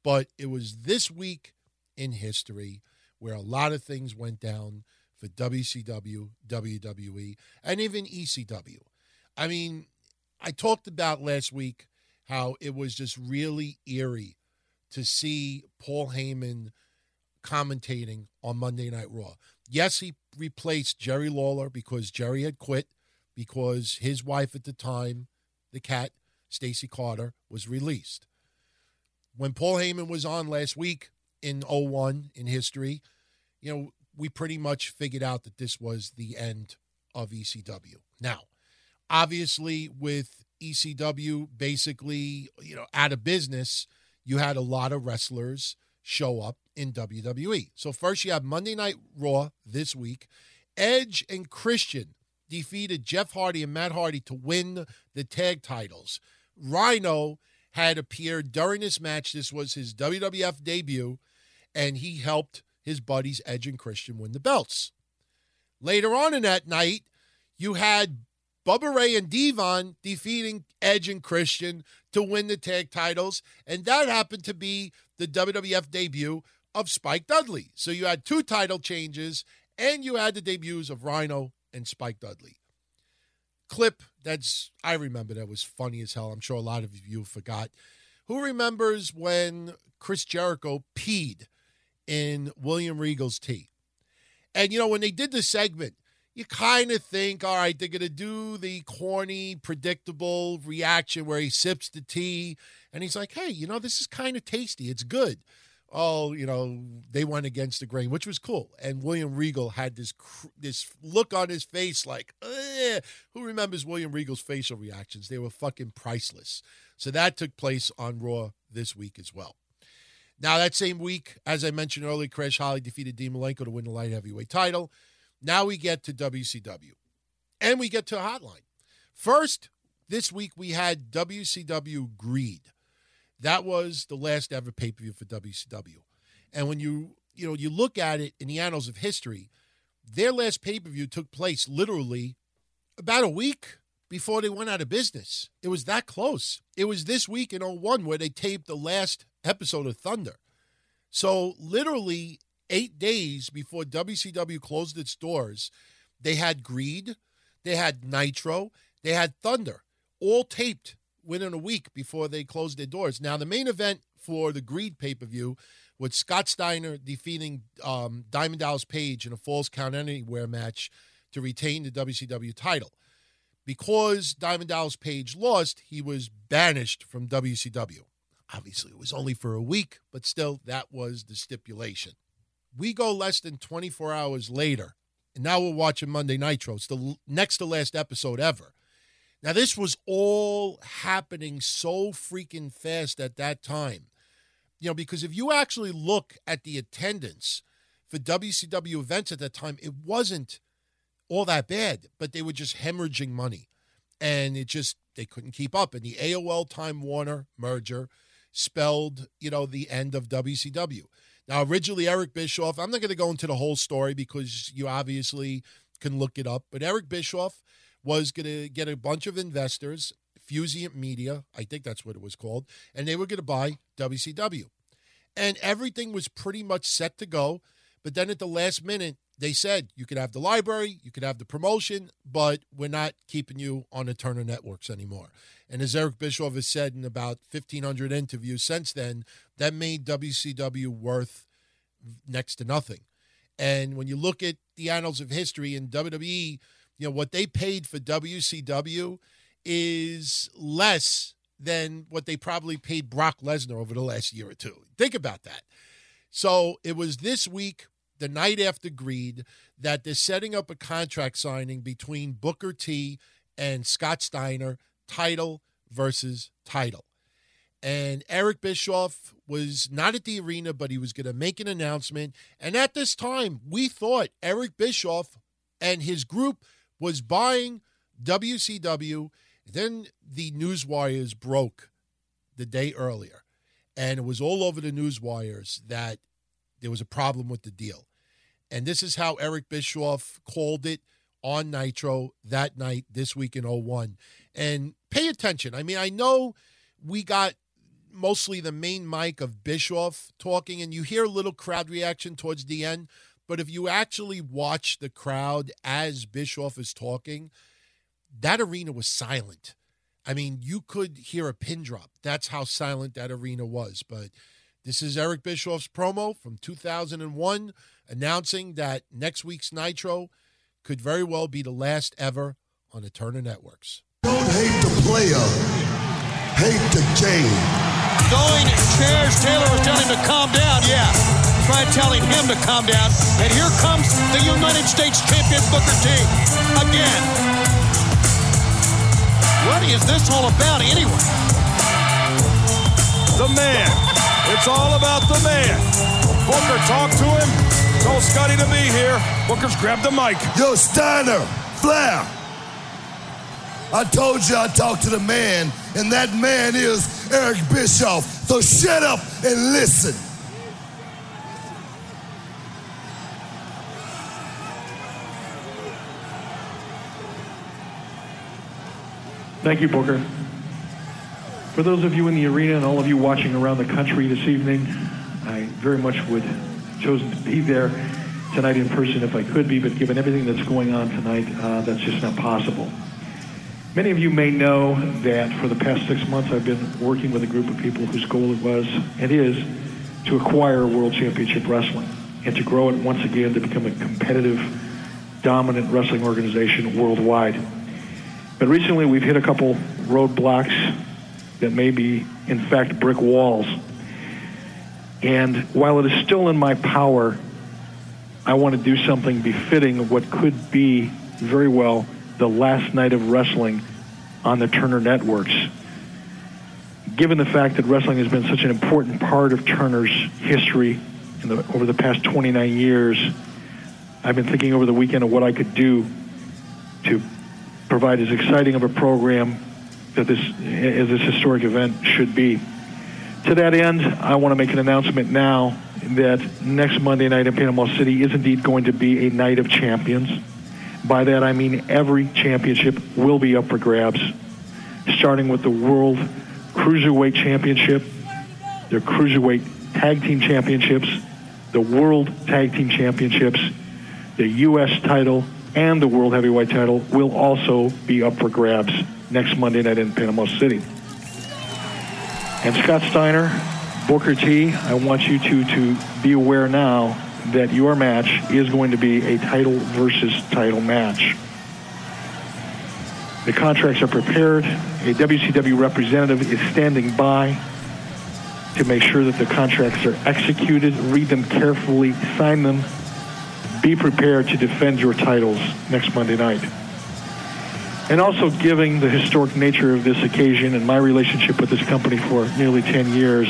But it was this week in history where a lot of things went down for W C W, W W E, and even E C W. I mean, I talked about last week how it was just really eerie to see Paul Heyman commentating on Monday Night Raw. Yes, he replaced Jerry Lawler because Jerry had quit, because his wife at the time, the cat, Stacy Carter, was released. When Paul Heyman was on last week in oh one in history, you know, we pretty much figured out that this was the end of E C W. Now, obviously with E C W basically, you know, out of business, you had a lot of wrestlers show up in W W E. So first you have Monday Night Raw this week. Edge and Christian defeated Jeff Hardy and Matt Hardy to win the tag titles. Rhino had appeared during this match. This was his W W F debut, and he helped his buddies Edge and Christian win the belts. Later on in that night, you had Bubba Ray and Devon defeating Edge and Christian to win the tag titles, and that happened to be the W W F debut of Spike Dudley. So you had two title changes, and you had the debuts of Rhino and Spike Dudley. Clip that's I remember that was funny as hell. I'm sure a lot of you forgot. Who remembers when Chris Jericho peed in William Regal's tea? And, you know, when they did the segment, you kind of think, all right, they're going to do the corny, predictable reaction where he sips the tea. And he's like, hey, you know, this is kind of tasty. It's good. Oh, you know, they went against the grain, which was cool. And William Regal had this cr- this look on his face like, ugh. Who remembers William Regal's facial reactions? They were fucking priceless. So that took place on Raw this week as well. Now, that same week, as I mentioned earlier, Crash Holly defeated Dean Malenko to win the light heavyweight title. Now we get to W C W. And we get to Hotline. First, this week we had W C W Greed. That was the last ever pay-per-view for W C W. And when you, you know, you look at it in the annals of history, their last pay-per-view took place literally about a week before they went out of business. It was that close. It was this week in oh one where they taped the last episode of Thunder. So literally eight days before W C W closed its doors, they had Greed, they had Nitro, they had Thunder, all taped within a week before they closed their doors. Now, the main event for the Greed pay-per-view with Scott Steiner defeating um, Diamond Dallas Page in a Falls Count Anywhere match to retain the W C W title. Because Diamond Dallas Page lost, he was banished from W C W. Obviously, it was only for a week, but still, that was the stipulation. We go less than twenty-four hours later, and now we're watching Monday Nitro. It's the next to last episode ever. Now, this was all happening so freaking fast at that time. You know, because if you actually look at the attendance for W C W events at that time, it wasn't all that bad, but they were just hemorrhaging money. And it just, they couldn't keep up. And the A O L Time Warner merger spelled, you know, the end of W C W. Now, originally, Eric Bischoff, I'm not going to go into the whole story because you obviously can look it up, but Eric Bischoff was going to get a bunch of investors, Fusient Media, I think that's what it was called, and they were going to buy W C W. And everything was pretty much set to go, but then at the last minute, they said, you could have the library, you could have the promotion, but we're not keeping you on the Turner Networks anymore. And as Eric Bischoff has said in about fifteen hundred interviews since then, that made W C W worth next to nothing. And when you look at the annals of history in W W E, you know, what they paid for W C W is less than what they probably paid Brock Lesnar over the last year or two. Think about that. So it was this week, the night after Greed, that they're setting up a contract signing between Booker T and Scott Steiner, title versus title. And Eric Bischoff was not at the arena, but he was going to make an announcement. And at this time, we thought Eric Bischoff and his group was buying W C W. Then the news wires broke the day earlier. And it was all over the news wires that there was a problem with the deal. And this is how Eric Bischoff called it on Nitro that night, this week in oh one. And pay attention. I mean, I know we got mostly the main mic of Bischoff talking, and you hear a little crowd reaction towards the end. But if you actually watch the crowd as Bischoff is talking, that arena was silent. I mean, you could hear a pin drop. That's how silent that arena was. But this is Eric Bischoff's promo from two thousand one announcing that next week's Nitro could very well be the last ever on the Turner Networks. Don't hate the player, hate the game. Throwing chairs, Taylor was telling him to calm down, yeah. Try telling him to calm down. And here comes the United States champion, Booker T, again. What is this all about anyway? The man. It's all about the man. Booker, talk to him. Told Scotty to be here. Booker's grabbed the mic. Yo, Steiner, Flair. I told you I talked to the man, and that man is Eric Bischoff. So shut up and listen. Thank you, Booker. For those of you in the arena and all of you watching around the country this evening, I very much would have chosen to be there tonight in person if I could be, but given everything that's going on tonight, uh, that's just not possible. Many of you may know that for the past six months I've been working with a group of people whose goal it was and is to acquire World Championship Wrestling and to grow it once again to become a competitive, dominant wrestling organization worldwide. But recently we've hit a couple roadblocks that may be, in fact, brick walls. And while it is still in my power, I want to do something befitting of what could be very well the last night of wrestling on the Turner Networks. Given the fact that wrestling has been such an important part of Turner's history in the, over the past twenty-nine years, I've been thinking over the weekend of what I could do to provide as exciting of a program that this as this historic event should be. To that end, I want to make an announcement now that next Monday night in Panama City is indeed going to be a night of champions. By that, I mean every championship will be up for grabs, starting with the World Cruiserweight Championship, the Cruiserweight Tag Team Championships, the World Tag Team Championships, the U S title, and the World Heavyweight title will also be up for grabs next Monday night in Panama City. And Scott Steiner, Booker T, I want you to, to be aware now that your match is going to be a title versus title match. The contracts are prepared. A W C W representative is standing by to make sure that the contracts are executed. Read them carefully, sign them. Be prepared to defend your titles next Monday night. And also, given the historic nature of this occasion and my relationship with this company for nearly ten years,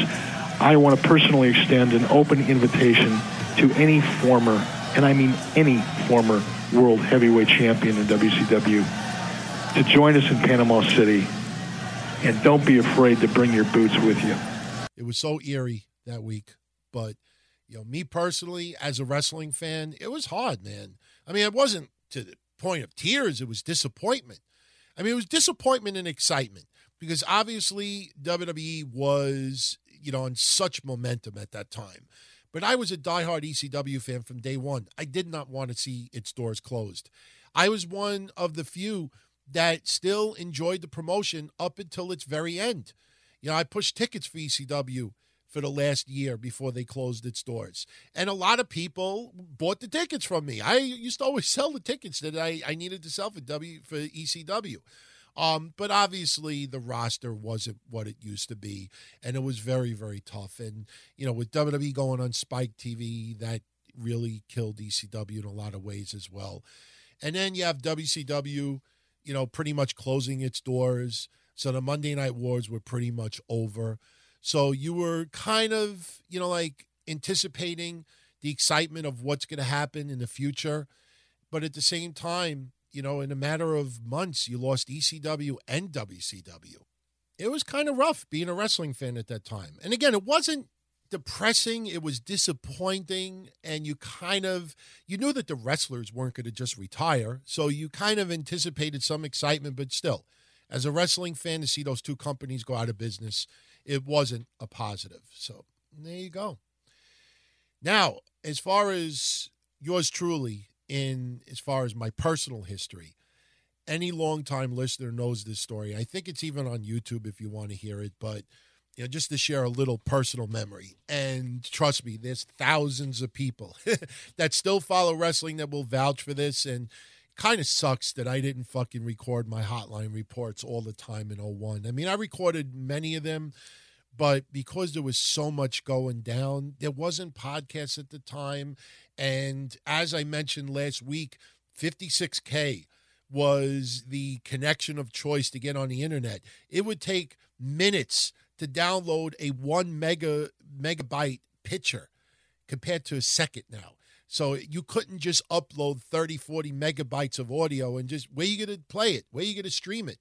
I want to personally extend an open invitation to any former, and I mean any former, World Heavyweight Champion in W C W to join us in Panama City. And don't be afraid to bring your boots with you. It was so eerie that week, but you know, me personally, as a wrestling fan, it was hard, man. I mean, it wasn't to the point of tears. It was disappointment. I mean, it was disappointment and excitement because obviously W W E was, you know, on such momentum at that time. But I was a diehard E C W fan from day one. I did not want to see its doors closed. I was one of the few that still enjoyed the promotion up until its very end. You know, I pushed tickets for E C W for the last year before they closed its doors. And a lot of people bought the tickets from me. I used to always sell the tickets that I, I needed to sell for W for E C W. Um, but obviously the roster wasn't what it used to be. And it was very, very tough. And, you know, with W W E going on Spike T V, that really killed E C W in a lot of ways as well. And then you have W C W, you know, pretty much closing its doors. So the Monday Night Wars were pretty much over. So you were kind of, you know, like anticipating the excitement of what's going to happen in the future. But at the same time, you know, in a matter of months, you lost E C W and W C W. It was kind of rough being a wrestling fan at that time. And again, it wasn't depressing. It was disappointing. And you kind of, you knew that the wrestlers weren't going to just retire. So you kind of anticipated some excitement, but still, as a wrestling fan, to see those two companies go out of business, it wasn't a positive. So there you go. Now, as far as yours truly, in as far as my personal history, any longtime listener knows this story. I think it's even on YouTube if you want to hear it. But you know, just to share a little personal memory. And trust me, there's thousands of people that still follow wrestling that will vouch for this. And kind of sucks that I didn't fucking record my hotline reports all the time in oh one. I mean, I recorded many of them, but because there was so much going down, there wasn't podcasts at the time. And as I mentioned last week, fifty-six K was the connection of choice to get on the internet. It would take minutes to download a one mega megabyte picture compared to a second now. So you couldn't just upload thirty, forty megabytes of audio and just, where are you going to play it? Where are you going to stream it?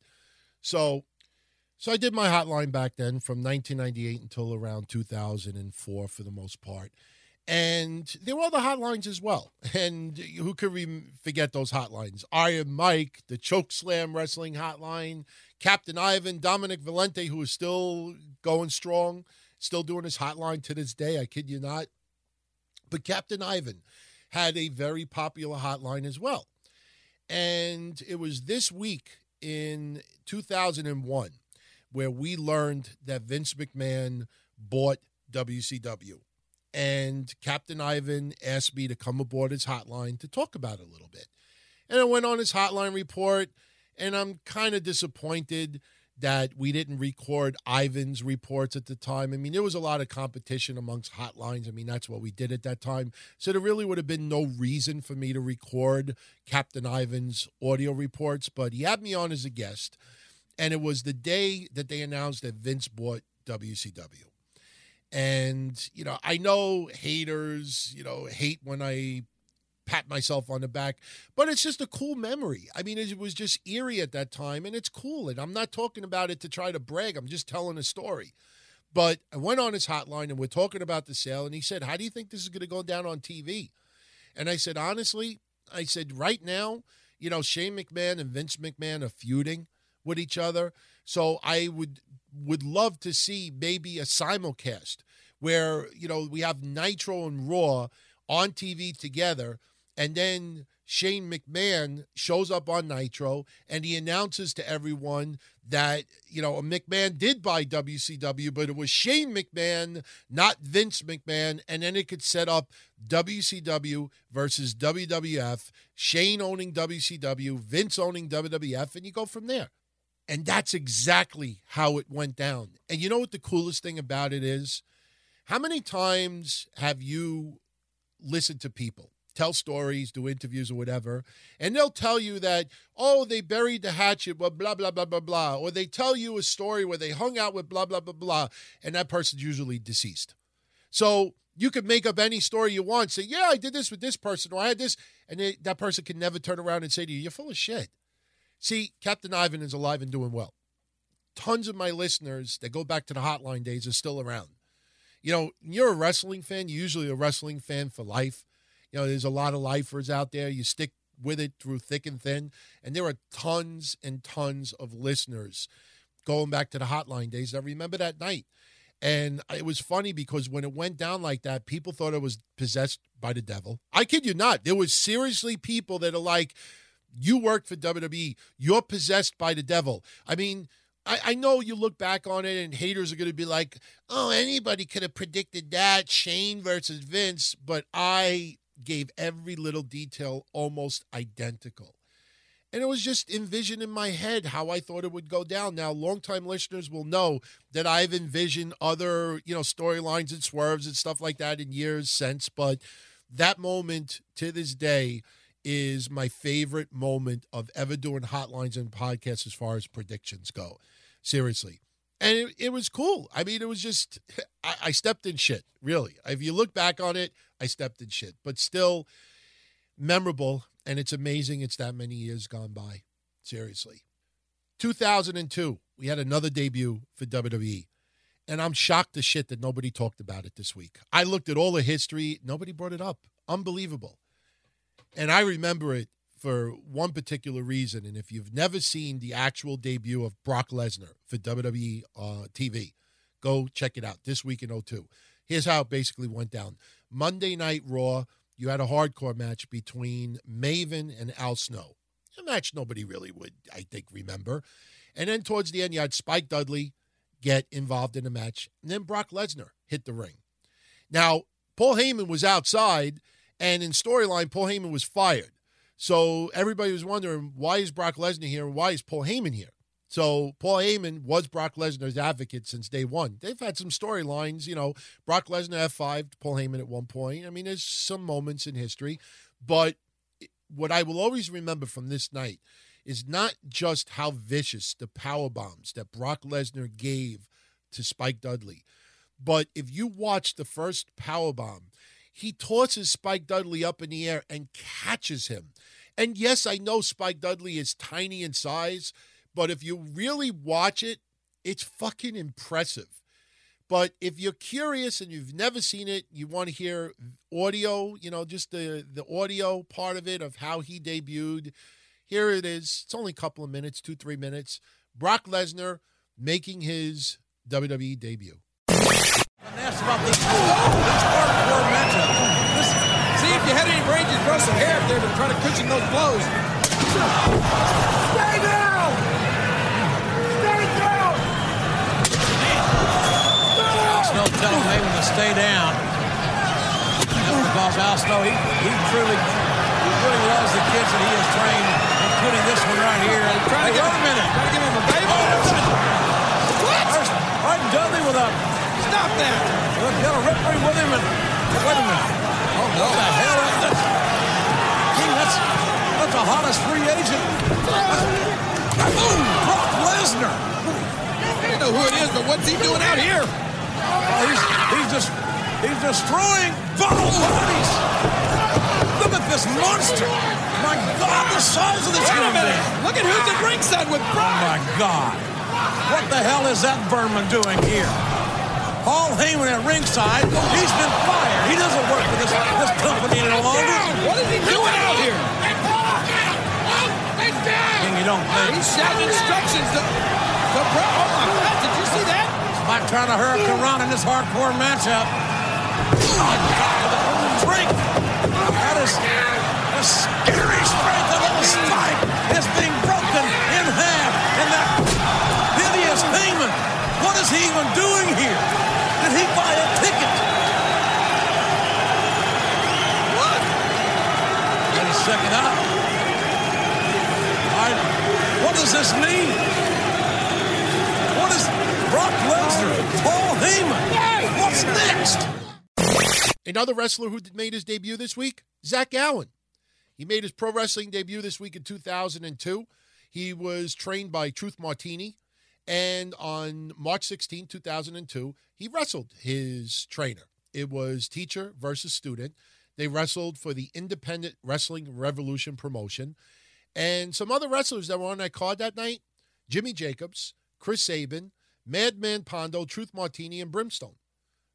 So so I did my hotline back then from nineteen ninety-eight until around two thousand four for the most part. And there were other hotlines as well. And who could re- forget those hotlines? Iron Mike, the Chokeslam Wrestling Hotline, Captain Ivan, Dominic Valente, who is still going strong, still doing his hotline to this day. I kid you not. But Captain Ivan had a very popular hotline as well. And it was this week in two thousand one where we learned that Vince McMahon bought W C W. And Captain Ivan asked me to come aboard his hotline to talk about it a little bit. And I went on his hotline report, and I'm kind of disappointed that we didn't record Ivan's reports at the time. I mean, there was a lot of competition amongst hotlines. I mean, that's what we did at that time. So there really would have been no reason for me to record Captain Ivan's audio reports, but he had me on as a guest. And it was the day that they announced that Vince bought W C W. And, you know, I know haters, you know, hate when I pat myself on the back, but it's just a cool memory. I mean, it was just eerie at that time, and it's cool. And I'm not talking about it to try to brag. I'm just telling a story. But I went on his hotline, and we're talking about the sale, and he said, how do you think this is going to go down on T V? And I said, honestly, I said, right now, you know, Shane McMahon and Vince McMahon are feuding with each other. So I would would love to see maybe a simulcast where, you know, we have Nitro and Raw on T V together, and then Shane McMahon shows up on Nitro, and he announces to everyone that, you know, McMahon did buy W C W, but it was Shane McMahon, not Vince McMahon, and then it could set up W C W versus W W F, Shane owning W C W, Vince owning W W F, and you go from there. And that's exactly how it went down. And you know what the coolest thing about it is? How many times have you listened to people tell stories, do interviews or whatever, and they'll tell you that, oh, they buried the hatchet, blah, blah, blah, blah, blah, blah, or they tell you a story where they hung out with blah, blah, blah, blah, and that person's usually deceased. So you could make up any story you want, say, yeah, I did this with this person, or I had this, and they, that person can never turn around and say to you, you're full of shit. See, Captain Ivan is alive and doing well. Tons of my listeners that go back to the hotline days are still around. You know, you're a wrestling fan, you're usually a wrestling fan for life. You know, there's a lot of lifers out there. You stick with it through thick and thin. And there are tons and tons of listeners going back to the hotline days. I remember that night. And it was funny because when it went down like that, people thought I was possessed by the devil. I kid you not. There was seriously people that are like, you work for W W E. You're possessed by the devil. I mean, I, I know you look back on it and haters are going to be like, oh, anybody could have predicted that, Shane versus Vince. But I gave every little detail almost identical. And it was just envisioned in my head how I thought it would go down. Now, longtime listeners will know that I've envisioned other, you know, storylines and swerves and stuff like that in years since, but that moment to this day is my favorite moment of ever doing hotlines and podcasts as far as predictions go. Seriously. And it, it was cool. I mean, it was just, I, I stepped in shit, really. If you look back on it, I stepped in shit. But still memorable, and it's amazing it's that many years gone by. Seriously. two thousand two, we had another debut for W W E. And I'm shocked to shit that nobody talked about it this week. I looked at all the history. Nobody brought it up. Unbelievable. And I remember it for one particular reason, and if you've never seen the actual debut of Brock Lesnar for W W E uh, T V, go check it out, This Week in oh two. Here's how it basically went down. Monday Night Raw, you had a hardcore match between Maven and Al Snow, a match nobody really would, I think, remember. And then towards the end, you had Spike Dudley get involved in the match, and then Brock Lesnar hit the ring. Now, Paul Heyman was outside, and in storyline, Paul Heyman was fired. So everybody was wondering, why is Brock Lesnar here and why is Paul Heyman here? So Paul Heyman was Brock Lesnar's advocate since day one. They've had some storylines, you know, Brock Lesnar F five'd Paul Heyman at one point. I mean, there's some moments in history. But what I will always remember from this night is not just how vicious the power bombs that Brock Lesnar gave to Spike Dudley. But if you watch the first power bomb, he tosses Spike Dudley up in the air and catches him. And yes, I know Spike Dudley is tiny in size, but if you really watch it, it's fucking impressive. But if you're curious and you've never seen it, you want to hear audio, you know, just the, the audio part of it of how he debuted. Here it is. It's only a couple of minutes, two, three minutes. Brock Lesnar making his W W E debut. And that's about these two. That's hardcore matchup. Listen, see, if you had any brains, you'd throw some hair up there to try to cushion those blows. Stay down! Stay down! Al Snow tells Heyman to stay down. That's because Al Snow, he, he truly, he really loves the kids that he has trained, including this one right here. And try hey, to wait a minute. Try to give him a baby. Oh, what? Martin Dudley with a... Stop that! Look, got a referee with him and... Wait a minute. Oh, no. What the hell? That's... Gee, that's... That's the hottest free agent. Boom! Brock Lesnar! I don't know who it is, but what's he doing out here? Oh, he's... He's just... He's destroying vital bodies! Look at this monster! My God, the size of this Wait a minute! Look at who's at ringside with Brock! Oh, my God. What the hell is that vermin doing here? Paul Heyman at ringside. He's been fired. He doesn't work for this, this company any longer. What is he doing out here? And you don't think. He's shouting instructions to, to Bret. Oh, my God, did you see that? It's like trying to hurry up around in this hardcore matchup. Oh, God, the whole strength. That is a scary strength of a spike. It's being broken in half. And that hideous Heyman. What is he even doing here? Did he buy a ticket? What? Got a second out. All right. What does this mean? What is Brock Lesnar? Paul Heyman? What's next? Another wrestler who made his debut this week, Zach Allen. He made his pro wrestling debut this week in two thousand two. He was trained by Truth Martini. And on March sixteenth, two thousand two, he wrestled his trainer. It was teacher versus student. They wrestled for the Independent Wrestling Revolution promotion. And some other wrestlers that were on that card that night, Jimmy Jacobs, Chris Sabin, Madman Pondo, Truth Martini, and Brimstone.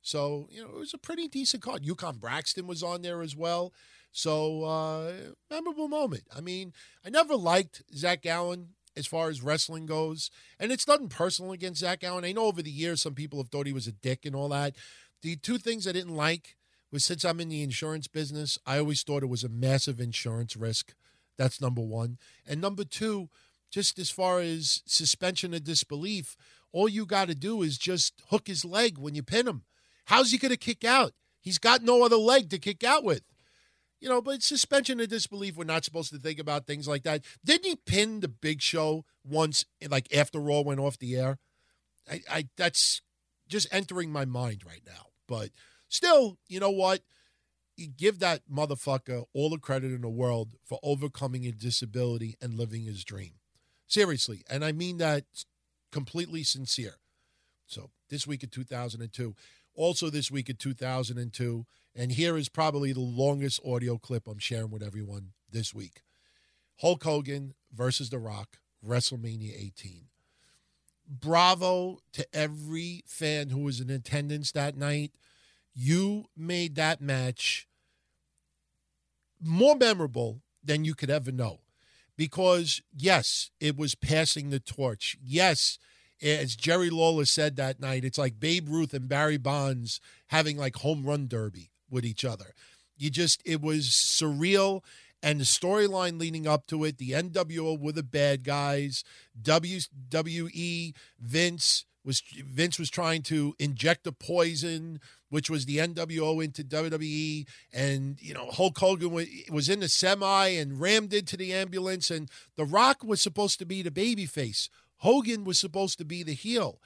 So, you know, it was a pretty decent card. Yukon Braxton was on there as well. So, uh, memorable moment. I mean, I never liked Zach Allen as far as wrestling goes. And it's nothing personal against Zach Allen. I know over the years some people have thought he was a dick and all that. The two things I didn't like was, since I'm in the insurance business, I always thought it was a massive insurance risk. That's number one. And number two, just as far as suspension of disbelief, all you got to do is just hook his leg when you pin him. How's he going to kick out? He's got no other leg to kick out with. You know, but suspension of disbelief, we're not supposed to think about things like that. Didn't he pin the Big Show once, like after Raw went off the air? I, I that's just entering my mind right now. But still, you know what? You give that motherfucker all the credit in the world for overcoming a disability and living his dream. Seriously, and I mean that completely sincere. So this week in two thousand two. Also this week in two thousand two, and here is probably the longest audio clip I'm sharing with everyone this week. Hulk Hogan versus The Rock, WrestleMania eighteen. Bravo to every fan who was in attendance that night. You made that match more memorable than you could ever know. Because, yes, it was passing the torch. Yes, as Jerry Lawler said that night, it's like Babe Ruth and Barry Bonds having like home run derby with each other. You just, it was surreal. And the storyline leading up to it, the N W O were the bad guys. W W E, Vince was, Vince was trying to inject a poison, which was the N W O into W W E. And, you know, Hulk Hogan was in the semi and rammed into the ambulance. And The Rock was supposed to be the babyface. Hogan was supposed to be the heel.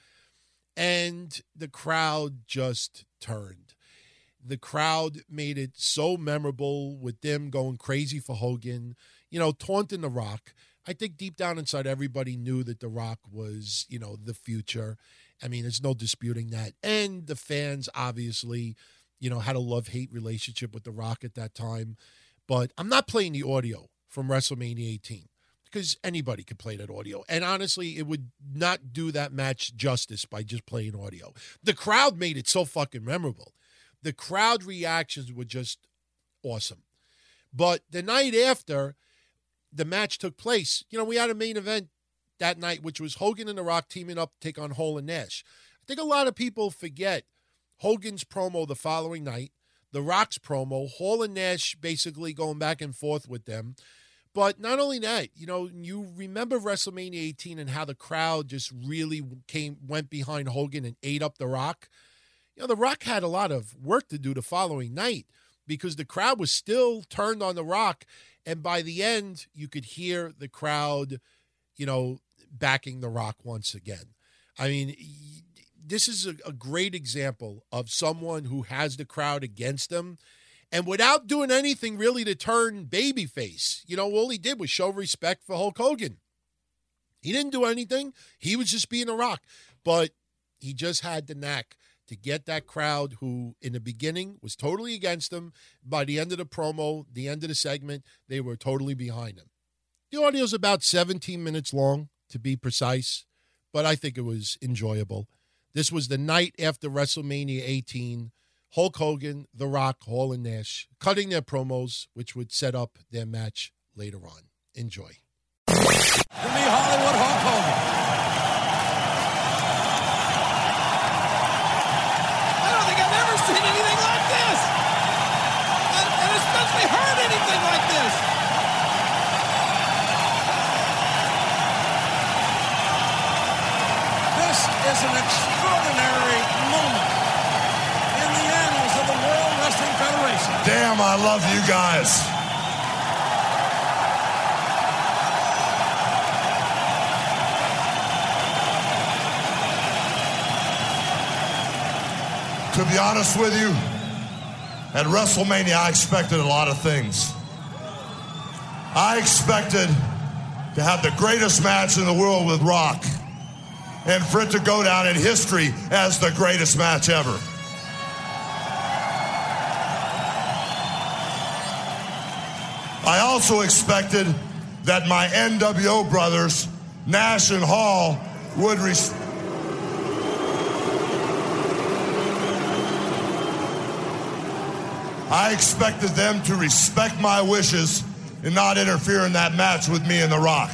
And the crowd just turned. The crowd made it so memorable with them going crazy for Hogan, you know, taunting The Rock. I think deep down inside, everybody knew that The Rock was, you know, the future. I mean, there's no disputing that. And the fans, obviously, you know, had a love-hate relationship with The Rock at that time. But I'm not playing the audio from WrestleMania eighteen, because anybody could play that audio. And honestly, it would not do that match justice by just playing audio. The crowd made it so fucking memorable. The crowd reactions were just awesome. But the night after the match took place, you know, we had a main event that night, which was Hogan and The Rock teaming up to take on Hall and Nash. I think a lot of people forget Hogan's promo the following night, The Rock's promo, Hall and Nash basically going back and forth with them. But not only that, you know, you remember WrestleMania eighteen and how the crowd just really came, went behind Hogan and ate up The Rock. You know, The Rock had a lot of work to do the following night because the crowd was still turned on The Rock. And by the end, you could hear the crowd, you know, backing The Rock once again. I mean, this is a, a great example of someone who has the crowd against them. And without doing anything really to turn babyface, you know, all he did was show respect for Hulk Hogan. He didn't do anything. He was just being a rock. But he just had the knack to get that crowd who, in the beginning, was totally against him. By the end of the promo, the end of the segment, they were totally behind him. The audio's about seventeen minutes long, to be precise, but I think it was enjoyable. This was the night after WrestleMania eighteen. Hulk Hogan, The Rock, Hall, and Nash cutting their promos, which would set up their match later on. Enjoy. Give me Hollywood Hulk Hogan. Is an extraordinary moment in the annals of the World Wrestling Federation. Damn, I love you guys. To be honest with you, at WrestleMania, I expected a lot of things. I expected to have the greatest match in the world with Rock, and for it to go down in history as the greatest match ever. I also expected that my N W O brothers, Nash and Hall, would re- I expected them to respect my wishes and not interfere in that match with me and The Rock.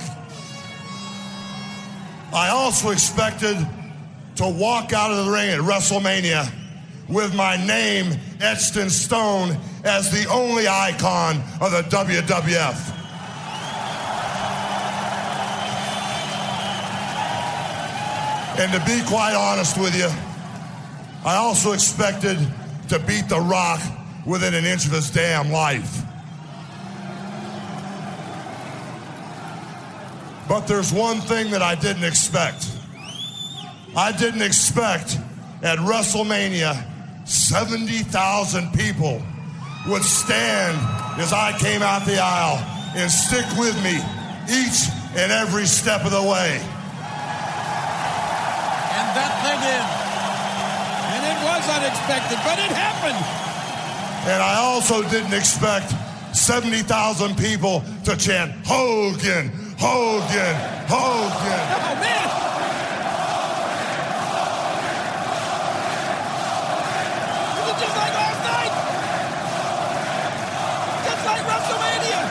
I also expected to walk out of the ring at WrestleMania with my name etched in stone as the only icon of the W W F. And to be quite honest with you, I also expected to beat The Rock within an inch of his damn life. But there's one thing that I didn't expect. I didn't expect at WrestleMania, seventy thousand people would stand as I came out the aisle and stick with me each and every step of the way. And that they did. And it was unexpected, but it happened. And I also didn't expect seventy thousand people to chant Hogan, Hogan, Hogan. Oh, man. It was just like last night. Just like WrestleMania.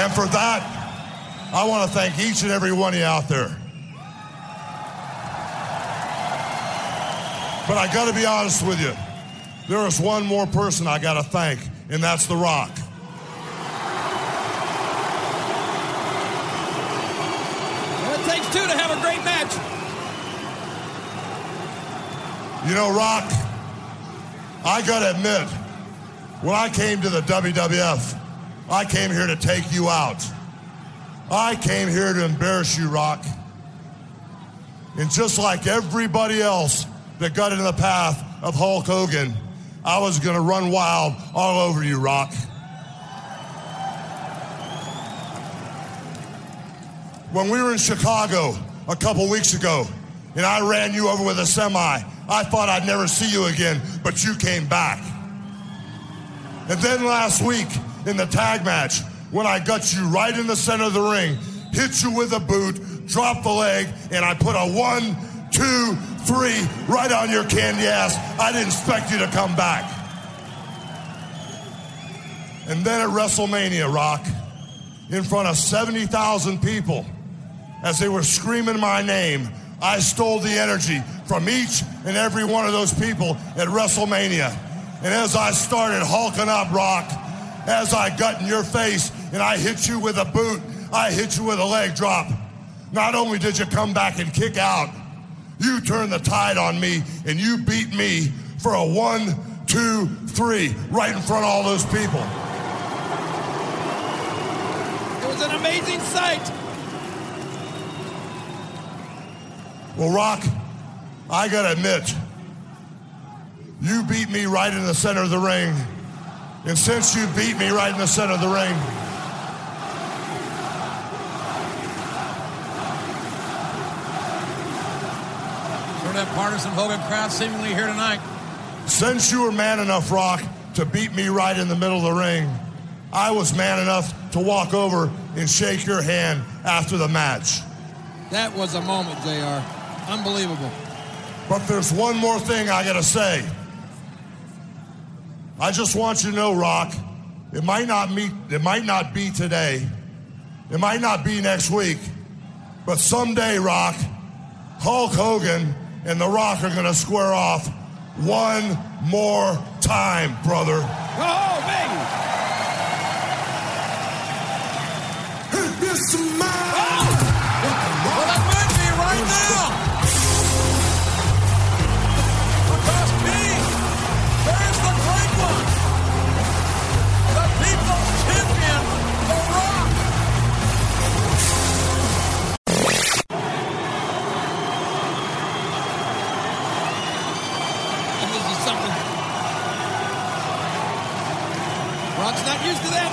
And for that, I want to thank each and every one of you out there. But I got to be honest with you. There is one more person I gotta thank, and that's The Rock. Well, it takes two to have a great match. You know, Rock, I gotta admit, when I came to the W W F, I came here to take you out. I came here to embarrass you, Rock. And just like everybody else that got in the path of Hulk Hogan, I was going to run wild all over you, Rock. When we were in Chicago a couple weeks ago and I ran you over with a semi, I thought I'd never see you again, but you came back. And then last week in the tag match, when I got you right in the center of the ring, hit you with a boot, dropped the leg, and I put a one, two, three, right on your candy ass. I didn't expect you to come back. And then at WrestleMania, Rock, in front of seventy thousand people, as they were screaming my name, I stole the energy from each and every one of those people at WrestleMania. And as I started hulking up, Rock, as I got in your face and I hit you with a boot, I hit you with a leg drop, not only did you come back and kick out, you turned the tide on me, and you beat me for a one, two, three, right in front of all those people. It was an amazing sight. Well, Rock, I gotta admit, you beat me right in the center of the ring. And since you beat me right in the center of the ring, that partisan Hogan crowd seemingly here tonight. Since you were man enough, Rock, to beat me right in the middle of the ring, I was man enough to walk over and shake your hand after the match. That was a moment, J R. Unbelievable. But there's one more thing I gotta say. I just want you to know, Rock, it might not meet, it might not be today, it might not be next week, but someday, Rock, Hulk Hogan and The Rock are gonna square off one more time, brother. Oh, baby! It's mine! Well, that might be right now! The best being, there's the great one! The people's champion, The Rock! And this is something. Rock's not used to that.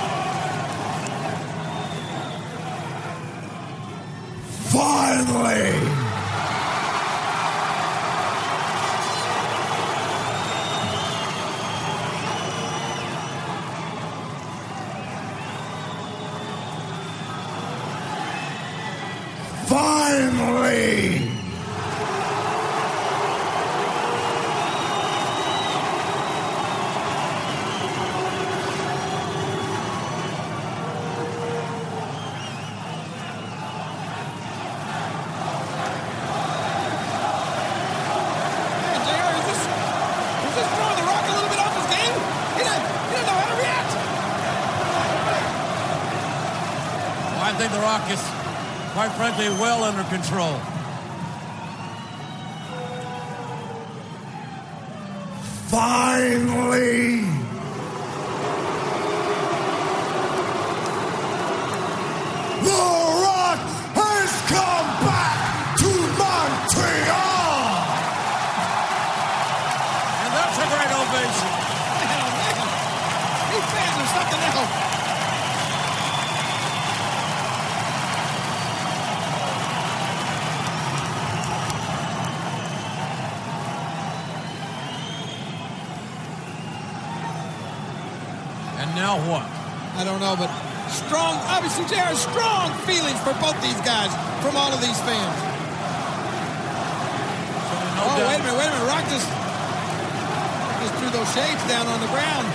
Finally! Finally! Is quite frankly well under control. Finally! The Rock has come back to Montreal! And that's a great ovation. Man, man. These fans are something else. Now what? I don't know, but strong, obviously there are strong feelings for both these guys from all of these fans. So no oh, doubt. wait a minute, wait a minute. Rock just, just threw those shades down on the ground.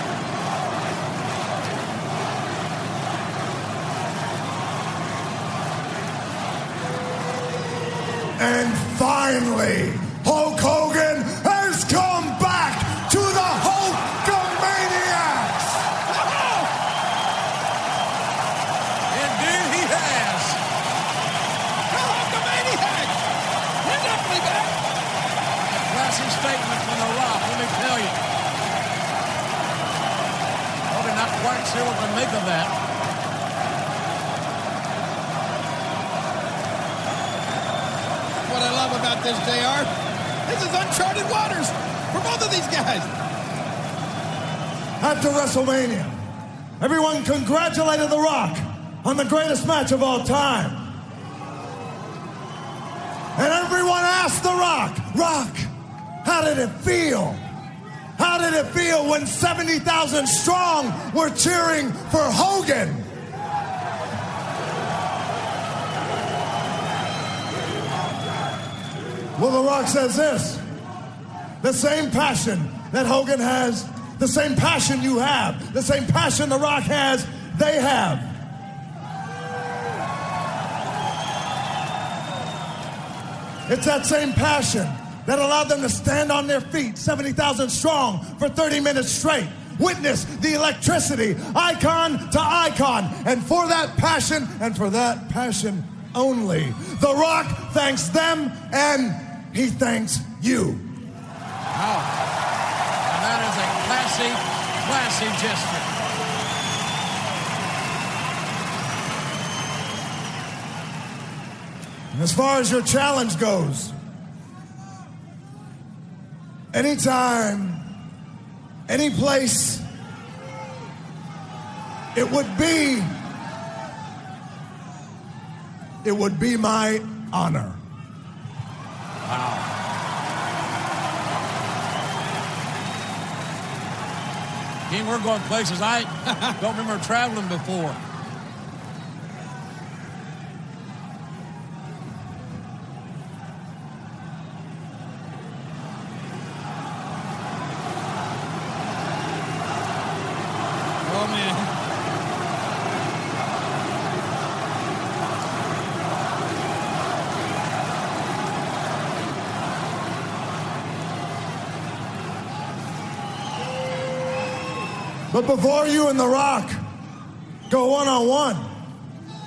And finally, Hulk Hogan has come back to the quite sure what to make of that. What I love about this, J R, this is uncharted waters for both of these guys. After WrestleMania, everyone congratulated The Rock on the greatest match of all time. And everyone asked The Rock, Rock, how did it feel? How did it feel when seventy thousand strong were cheering for Hogan? Well, The Rock says this. The same passion that Hogan has, the same passion you have, the same passion The Rock has, they have. It's that same passion that allowed them to stand on their feet, seventy thousand strong, for thirty minutes straight. Witness the electricity, icon to icon. And for that passion, and for that passion only, The Rock thanks them, and he thanks you. Wow. And that is a classy, classy gesture. And as far as your challenge goes, anytime, any place, it would be, it would be my honor. Wow. He, we're going places I don't remember traveling before. But before you and The Rock go one-on-one,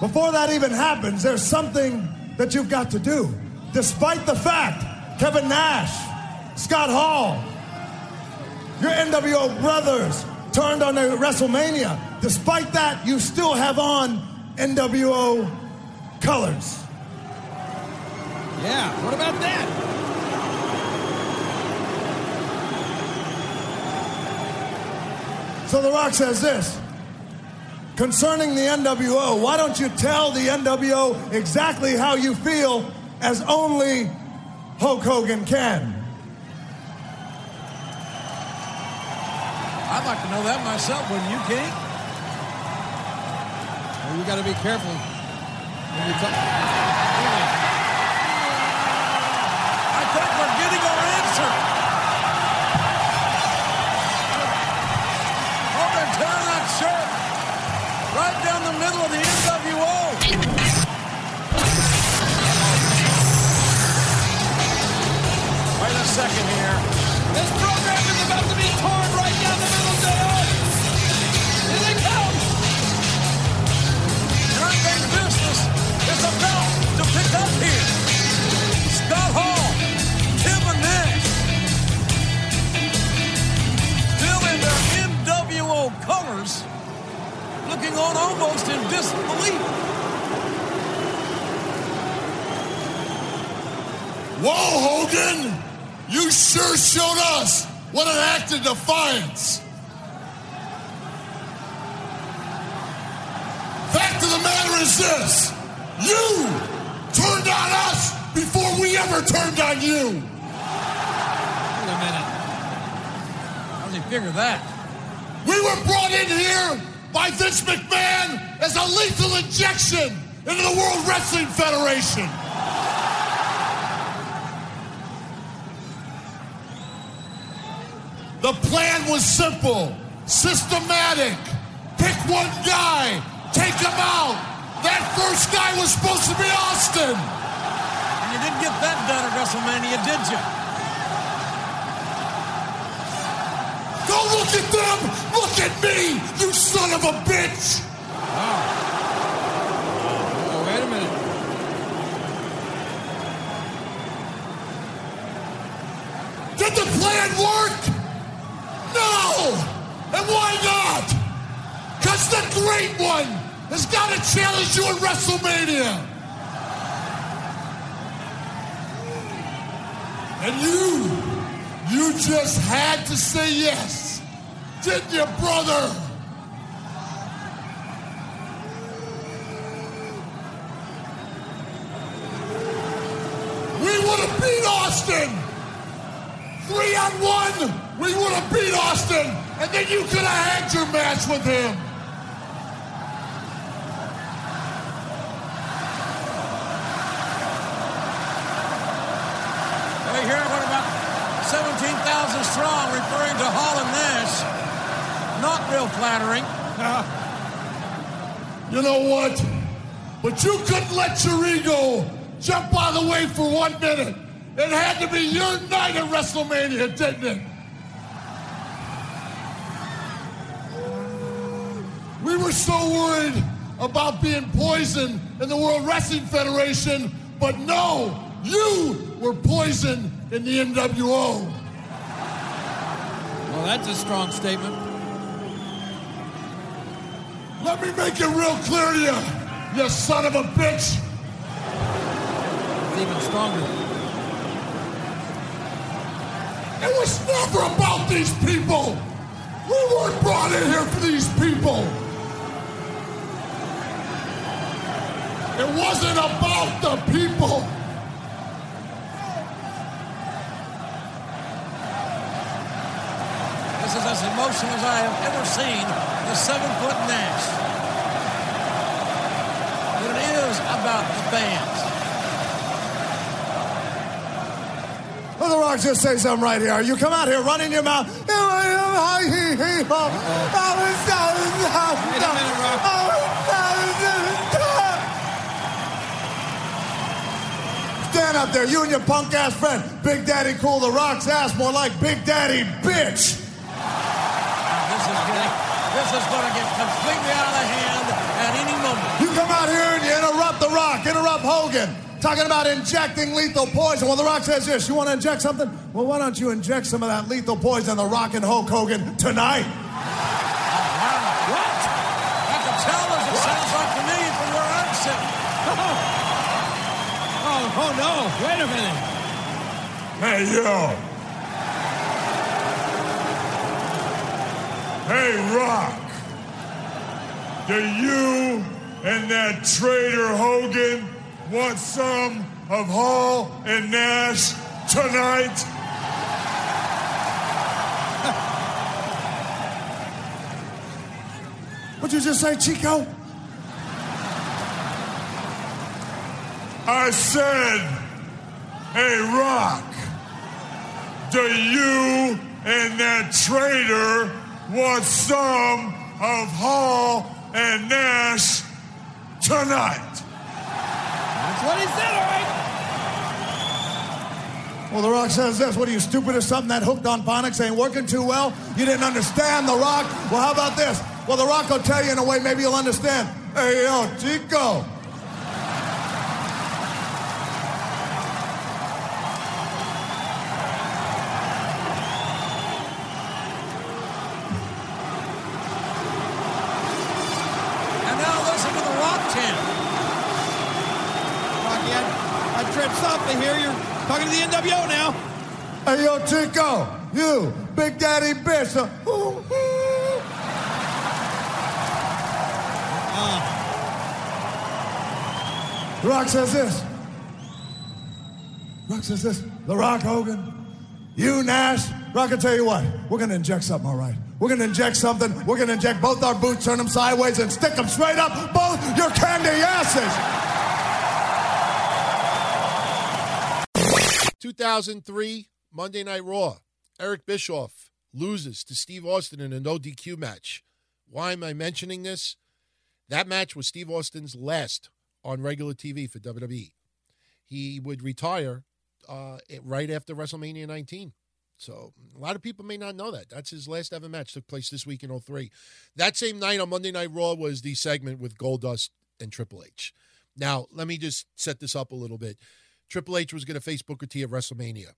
before that even happens, there's something that you've got to do. Despite the fact Kevin Nash, Scott Hall, your N W O brothers turned on their WrestleMania, despite that, you still have on N W O colors. Yeah, what about that? So The Rock says this, concerning the N W O, why don't you tell the N W O exactly how you feel as only Hulk Hogan can? I'd like to know that myself, wouldn't you, King? Well, you got to be careful when you talk. I think we're getting our answer. Tear that shirt right down the middle of the N W O. Wait a second here. This program is about to be torn right down the middle, Dale. Here they come. Your main business is about to pick up here. Scott Hall, Kevin Nash, still in their N W O colors, looking on almost in disbelief. Whoa, Hogan! You sure showed us what an act of defiance. Fact of the matter is this. You turned on us before we ever turned on you. Wait a minute. How did he figure that? We were brought in here by Vince McMahon as a lethal injection into the World Wrestling Federation. The plan was simple, systematic. Pick one guy, take him out. That first guy was supposed to be Austin. And you didn't get that done at WrestleMania, did you? Go look at them! Look at me, you son of a bitch! Wow. Oh, wait a minute. Did the plan work? No! And why not? Because the Great One has got to challenge you at WrestleMania! And you... You just had to say yes, didn't you, brother? We would have beat Austin! Three on one, we would have beat Austin, and then you could have had your match with him. seventeen thousand strong, referring to Hall and Nash. Not real flattering. You know what? But you couldn't let your ego jump out of the way for one minute. It had to be your night at WrestleMania, didn't it? We were so worried about being poisoned in the World Wrestling Federation, but no, you were poisoned in the N W O. Well, that's a strong statement. Let me make it real clear to you, you son of a bitch. It's even stronger. It was never about these people. We weren't brought in here for these people. It wasn't about the people. This is a as emotional as I have ever seen the seven-foot Nash. But it is about the fans. Well, The Rock just say something right here. You come out here running your mouth. Wait a minute, Rock. Stand up there, you and your punk-ass friend. Big Daddy Cool, The Rock's ass, more like Big Daddy Bitch. This is going to get completely out of hand at any moment. You come out here and you interrupt The Rock, interrupt Hogan, talking about injecting lethal poison. Well, The Rock says this. You want to inject something? Well, why don't you inject some of that lethal poison, The Rock and Hulk Hogan, tonight? Uh-huh. What? I can tell as it what? sounds like to me from where I'm sitting. Oh. oh, oh, no. Wait a minute. Hey, yo. Hey, Rock, do you and that traitor Hogan want some of Hall and Nash tonight? What'd you just say, Chico? I said, hey, Rock, do you and that traitor want some of Hall and Nash tonight? That's what he said, all right. Well, The Rock says this. What are you, stupid or something? That hooked on phonics ain't working too well? You didn't understand, The Rock? Well, how about this? Well, The Rock will tell you in a way maybe you'll understand. Hey, yo, Chico. Talking to the N W O now. Hey, yo, Chico, you, Big Daddy Bitch. Uh, ooh, ooh. Uh. The Rock says this. Rock says this. The Rock, Hogan, you, Nash. Rock, I'll tell you what. We're going to inject something, all right? We're going to inject something. We're going to inject both our boots, turn them sideways, and stick them straight up both your candy asses. two thousand three, Monday Night Raw. Eric Bischoff loses to Steve Austin in a no D Q match. Why am I mentioning this? That match was Steve Austin's last on regular T V for W W E. He would retire uh, right after WrestleMania nineteen. So a lot of people may not know that. That's his last ever match. Took place this week in oh three. That same night on Monday Night Raw was the segment with Goldust and Triple H. Now, let me just set this up a little bit. Triple H was going to face Booker T at WrestleMania.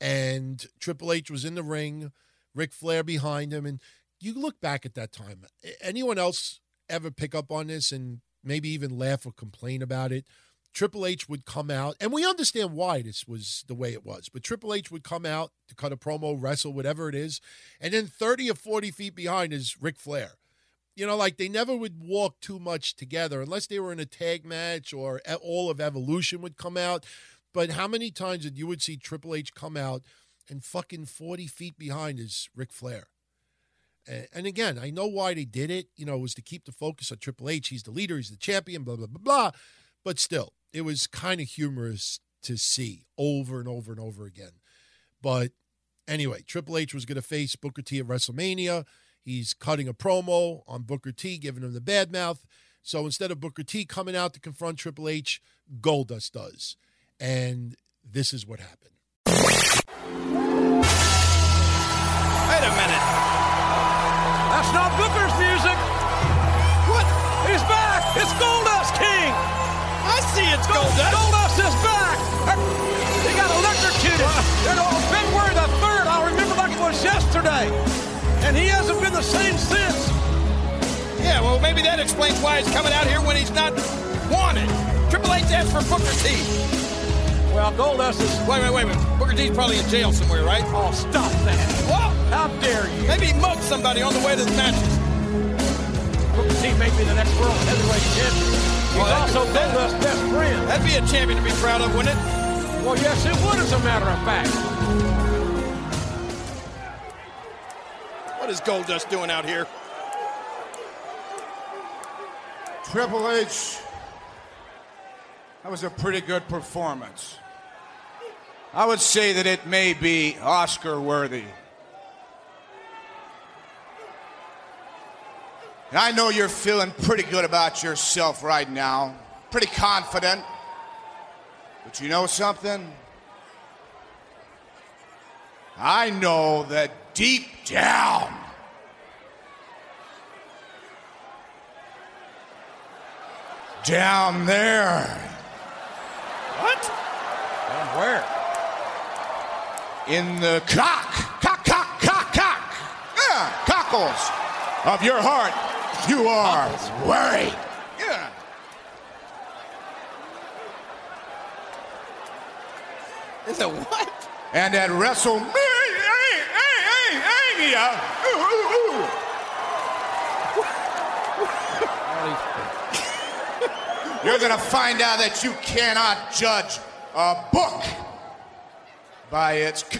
And Triple H was in the ring, Ric Flair behind him. And you look back at that time. Anyone else ever pick up on this and maybe even laugh or complain about it? Triple H would come out, and we understand why this was the way it was, but Triple H would come out to cut a promo, wrestle, whatever it is, and then thirty or forty feet behind is Ric Flair. You know, like they never would walk too much together unless they were in a tag match or all of Evolution would come out. But how many times did you would see Triple H come out and fucking forty feet behind is Ric Flair? And again, I know why they did it. You know, it was to keep the focus on Triple H. He's the leader. He's the champion, blah, blah, blah, blah. But still, it was kind of humorous to see over and over and over again. But anyway, Triple H was going to face Booker T at WrestleMania. He's cutting a promo on Booker T, giving him the bad mouth. So instead of Booker T coming out to confront Triple H, Goldust does. And this is what happened. Wait a minute. That's not Booker's music. What? He's back. It's Goldust King. I see it's Gold- Goldust. Goldust is back. They got electrocuted. They're all February the third. I remember like it was yesterday. And he hasn't been the same since. Yeah, well, maybe that explains why he's coming out here when he's not wanted. Triple H asked for Booker T. Well, Goldust is... Wait, wait, wait a minute. Booker T's probably in jail somewhere, right? Oh, stop that. What? How dare you? Maybe he mugged somebody on the way to the matches. Booker T may be the next world heavyweight champion. He's well, also Goldust's best friend. That'd be a champion to be proud of, wouldn't it? Well, yes, it would, as a matter of fact. What is Goldust doing out here? Triple H, that was a pretty good performance. I would say that it may be Oscar-worthy. And I know you're feeling pretty good about yourself right now, pretty confident. But you know something? I know that deep down, down there. What? Down where? In the cock, cock, cock, cock, cock, yeah, cockles of your heart, you are worried. Yeah. Is it what? And at WrestleMania, ooh, ooh, ooh. You're going to find out that you cannot judge a book by its c-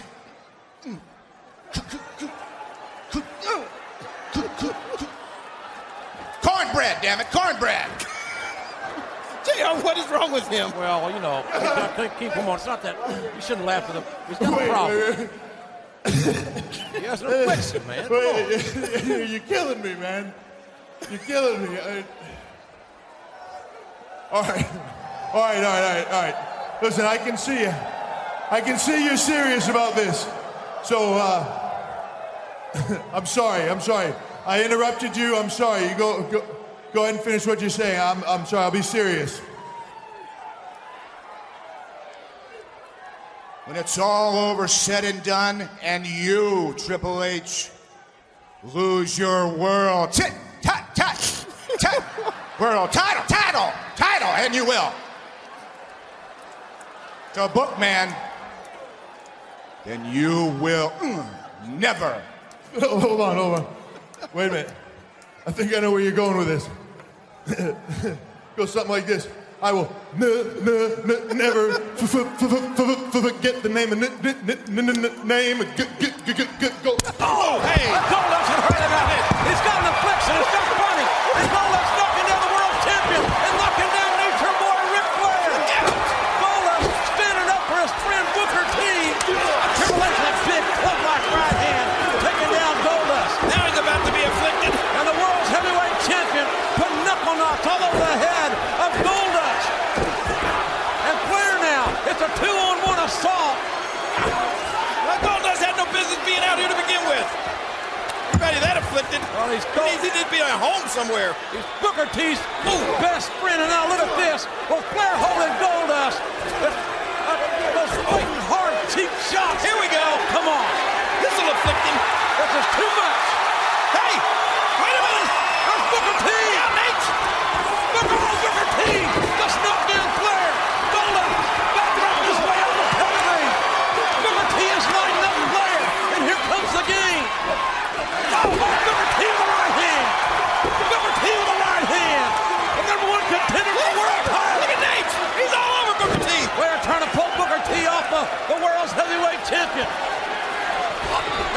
cornbread, damn it, cornbread. What is wrong with him? Well, you know, keep him on. It's not that you shouldn't laugh at him. It's not a problem. He has no question, man. Wait, you're killing me, man. You're killing me. I... All right, all right, all right, all right. Listen, I can see you. I can see you're serious about this. So, uh, I'm sorry. I'm sorry. I interrupted you. I'm sorry. You go. go... Go ahead and finish what you're saying. I'm, I'm sorry, I'll be serious. When it's all over, said and done, and you, Triple H, lose your world. Tit, tat, tat, tat, world title, title, title, and you will. To book man, then you will mm, never. Hold on, hold on. Wait a minute. I think I know where you're going with this. Go something like this. I will n- n- n- never f- f- f- f- f- forget the name of n- n- n- n- name of g- g- g- g- go. Oh, hey, Goldust had heard about it. It's got an affliction. It's not funny. It's Goldust knocking down the world champion and knocking down Nature Boy Ric Flair. Goldust standing up for his friend Booker T. A Triple H with a big club-like right hand taking down Goldust. Now he's about to be afflicted. And the world heavyweight champion put knuckle knocks all over the head of Goldust. And Flair now, it's a two-on-one assault. Well, Goldust had no business being out here to begin with. Everybody that afflicted, well, he's he needs to be at home somewhere. He's Booker T's best friend, and now look at this. Well, Flair holding Goldust. Those fighting hard, cheap shots. Here we go. Come on. This will afflict him. This is too much. Hey! Wait a minute! There's Booker T! Out, Nate! Booker, oh, Booker T! Just knocked down Flair! Goldust back up his way out of the pedigree! Booker T is lighting up Flair! And here comes the game! Oh, Booker T with the right hand! Booker T with the right hand! The number one contender for the world title! Look at Nate! He's all over Booker T! We're trying to pull Booker T off the, the world's heavyweight champion!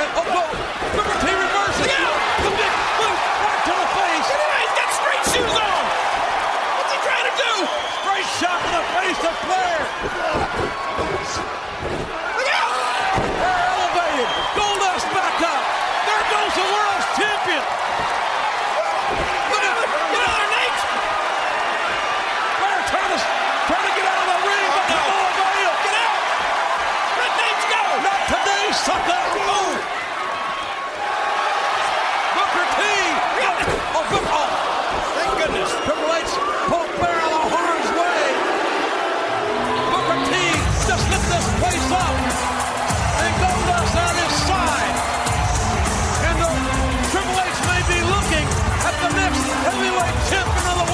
And, oh, oh, Booker T reverses! Yeah! The big boot right to the face! Look at that, he's got straight shoes on! What's he trying to do? Straight shot to the face of Flair! Look out! They're elevated! Goldust back up! There goes the world's champion! Look out! Get out of there, Nate! Flair trying to, trying to get out of the ring, but oh, no avail! Get out! Let Nate go! Not today, sucker! Move! Oh, thank goodness. Triple H pulled Flair out of harm's way. Booker T just lit this place up. And Goldust on his side. And the Triple H may be looking at the next heavyweight champion of the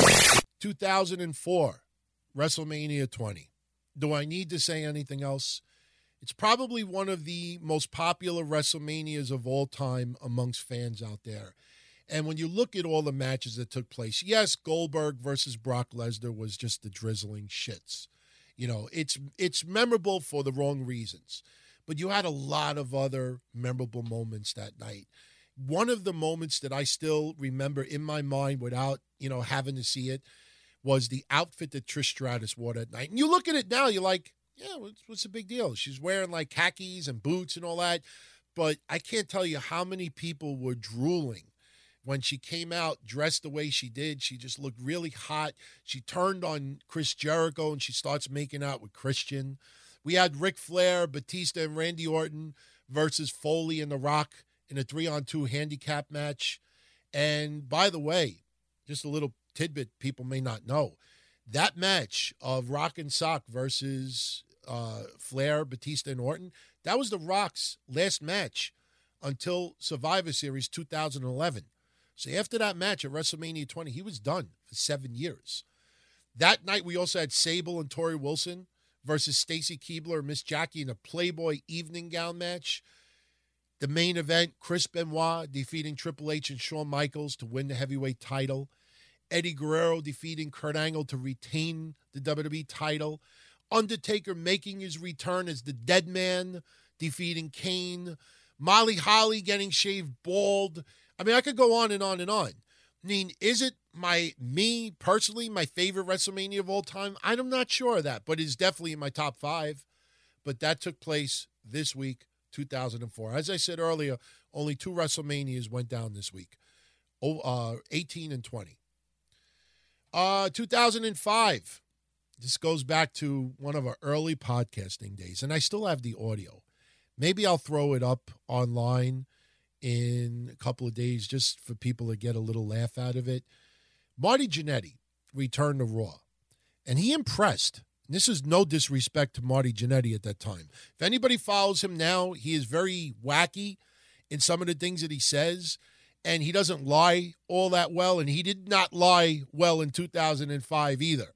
world. two thousand four, WrestleMania twenty. Do I need to say anything else? It's probably one of the most popular WrestleManias of all time amongst fans out there. And when you look at all the matches that took place, yes, Goldberg versus Brock Lesnar was just the drizzling shits. You know, it's it's memorable for the wrong reasons. But you had a lot of other memorable moments that night. One of the moments that I still remember in my mind without, you know, having to see it was the outfit that Trish Stratus wore that night. And you look at it now, you're like, yeah, what's, what's the big deal? She's wearing like khakis and boots and all that. But I can't tell you how many people were drooling when she came out dressed the way she did. She just looked really hot. She turned on Chris Jericho and she starts making out with Christian. We had Ric Flair, Batista, and Randy Orton versus Foley and The Rock in a three on two handicap match. And by the way, just a little tidbit people may not know, that match of Rock and Sock versus uh, Flair, Batista, and Orton, that was The Rock's last match until Survivor Series two thousand eleven. So after that match at WrestleMania twenty, he was done for seven years. That night, we also had Sable and Tori Wilson versus Stacy Keibler and Miss Jackie in a Playboy evening gown match. The main event, Chris Benoit defeating Triple H and Shawn Michaels to win the heavyweight title. Eddie Guerrero defeating Kurt Angle to retain the W W E title. Undertaker making his return as the Dead Man, defeating Kane. Molly Holly getting shaved bald. I mean, I could go on and on and on. I mean, is it my, me personally, my favorite WrestleMania of all time? I'm not sure of that, but it's definitely in my top five. But that took place this week, two thousand four. As I said earlier, only two WrestleManias went down this week, oh, uh, eighteen and twenty. Uh, two thousand five, this goes back to one of our early podcasting days, and I still have the audio. Maybe I'll throw it up online in a couple of days just for people to get a little laugh out of it. Marty Jannetty returned to Raw, and he impressed. And this is no disrespect to Marty Jannetty at that time. If anybody follows him now, he is very wacky in some of the things that he says, and he doesn't lie all that well, and he did not lie well in two thousand five either.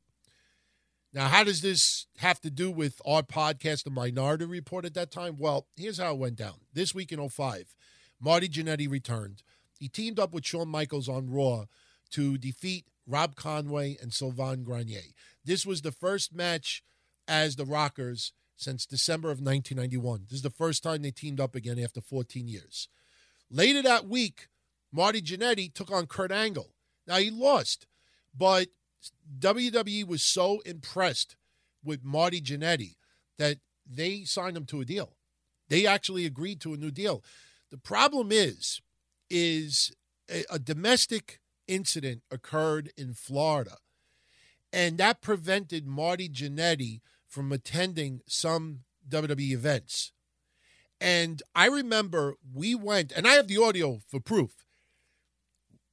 Now, how does this have to do with our podcast, The Minority Report, at that time? Well, here's how it went down. This week in oh five, Marty Jannetty returned. He teamed up with Shawn Michaels on Raw to defeat Rob Conway and Sylvain Grenier. This was the first match as the Rockers since December of nineteen ninety-one. This is the first time they teamed up again after fourteen years. Later that week, Marty Jannetty took on Kurt Angle. Now, he lost, but W W E was so impressed with Marty Jannetty that they signed him to a deal. They actually agreed to a new deal. The problem is, is a, a domestic incident occurred in Florida, and that prevented Marty Jannetty from attending some W W E events. And I remember we went, and I have the audio for proof.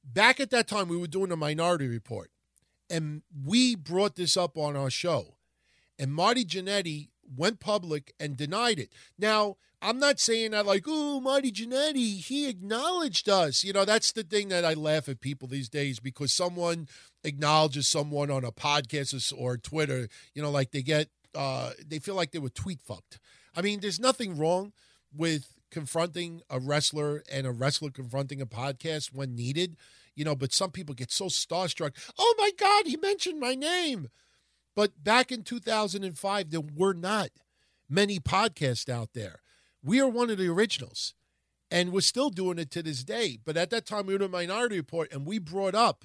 Back at that time, we were doing a Minority Report, and we brought this up on our show. And Marty Jannetty went public and denied it. Now, I'm not saying that like, oh, Marty Jannetty, he acknowledged us. You know, that's the thing that I laugh at people these days, because someone acknowledges someone on a podcast or Twitter, you know, like they get, uh, they feel like they were tweet fucked. I mean, there's nothing wrong with confronting a wrestler and a wrestler confronting a podcast when needed, you know, but some people get so starstruck. Oh my God, he mentioned my name. But back in two thousand five, there were not many podcasts out there. We are one of the originals, and we're still doing it to this day. But at that time, we were in a Minority Report, and we brought up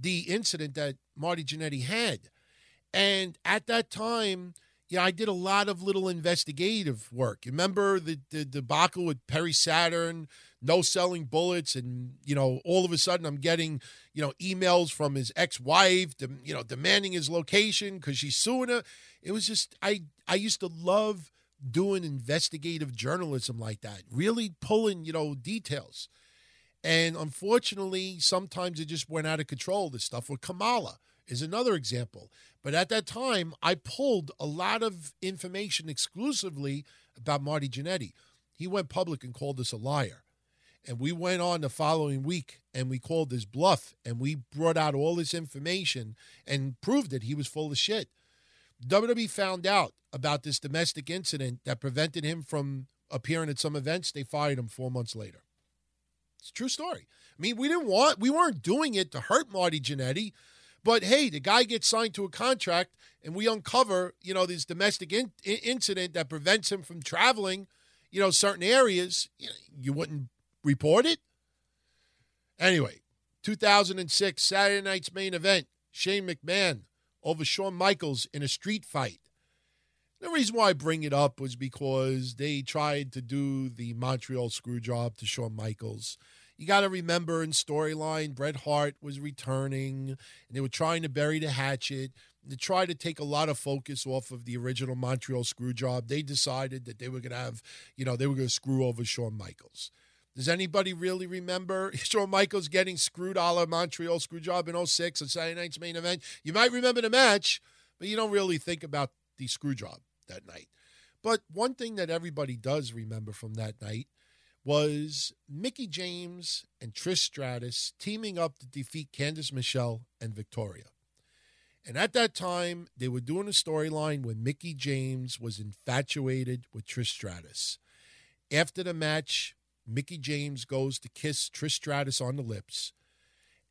the incident that Marty Jannetty had. And at that time, yeah, I did a lot of little investigative work. You remember the, the debacle with Perry Saturn, no selling bullets, and, you know, all of a sudden I'm getting, you know, emails from his ex-wife, you know, demanding his location because she's suing her. It was just, I, I used to love doing investigative journalism like that, really pulling, you know, details. And unfortunately, sometimes it just went out of control, this stuff with Kamala is another example. But at that time, I pulled a lot of information exclusively about Marty Jannetty. He went public and called us a liar. And we went on the following week, and we called his bluff, and we brought out all this information and proved that he was full of shit. W W E found out about this domestic incident that prevented him from appearing at some events. They fired him four months later. It's a true story. I mean, we didn't want, we weren't doing it to hurt Marty Jannetty, But, hey, the guy gets signed to a contract, and we uncover, you know, this domestic in- incident that prevents him from traveling, you know, certain areas. You wouldn't report it? Anyway, two thousand six, Saturday night's main event, Shane McMahon over Shawn Michaels in a street fight. The reason why I bring it up was because they tried to do the Montreal Screwjob to Shawn Michaels. You got to remember, in storyline, Bret Hart was returning, and they were trying to bury the hatchet. They tried to take a lot of focus off of the original Montreal Screwjob. They decided that they were going to have, you know, they were going to screw over Shawn Michaels. Does anybody really remember Shawn Michaels getting screwed a la Montreal Screwjob in oh six on Saturday night's main event? You might remember the match, but you don't really think about the Screwjob that night. But one thing that everybody does remember from that night was Mickie James and Trish Stratus teaming up to defeat Candice Michelle and Victoria. And at that time, they were doing a storyline when Mickie James was infatuated with Trish Stratus. After the match, Mickie James goes to kiss Trish Stratus on the lips.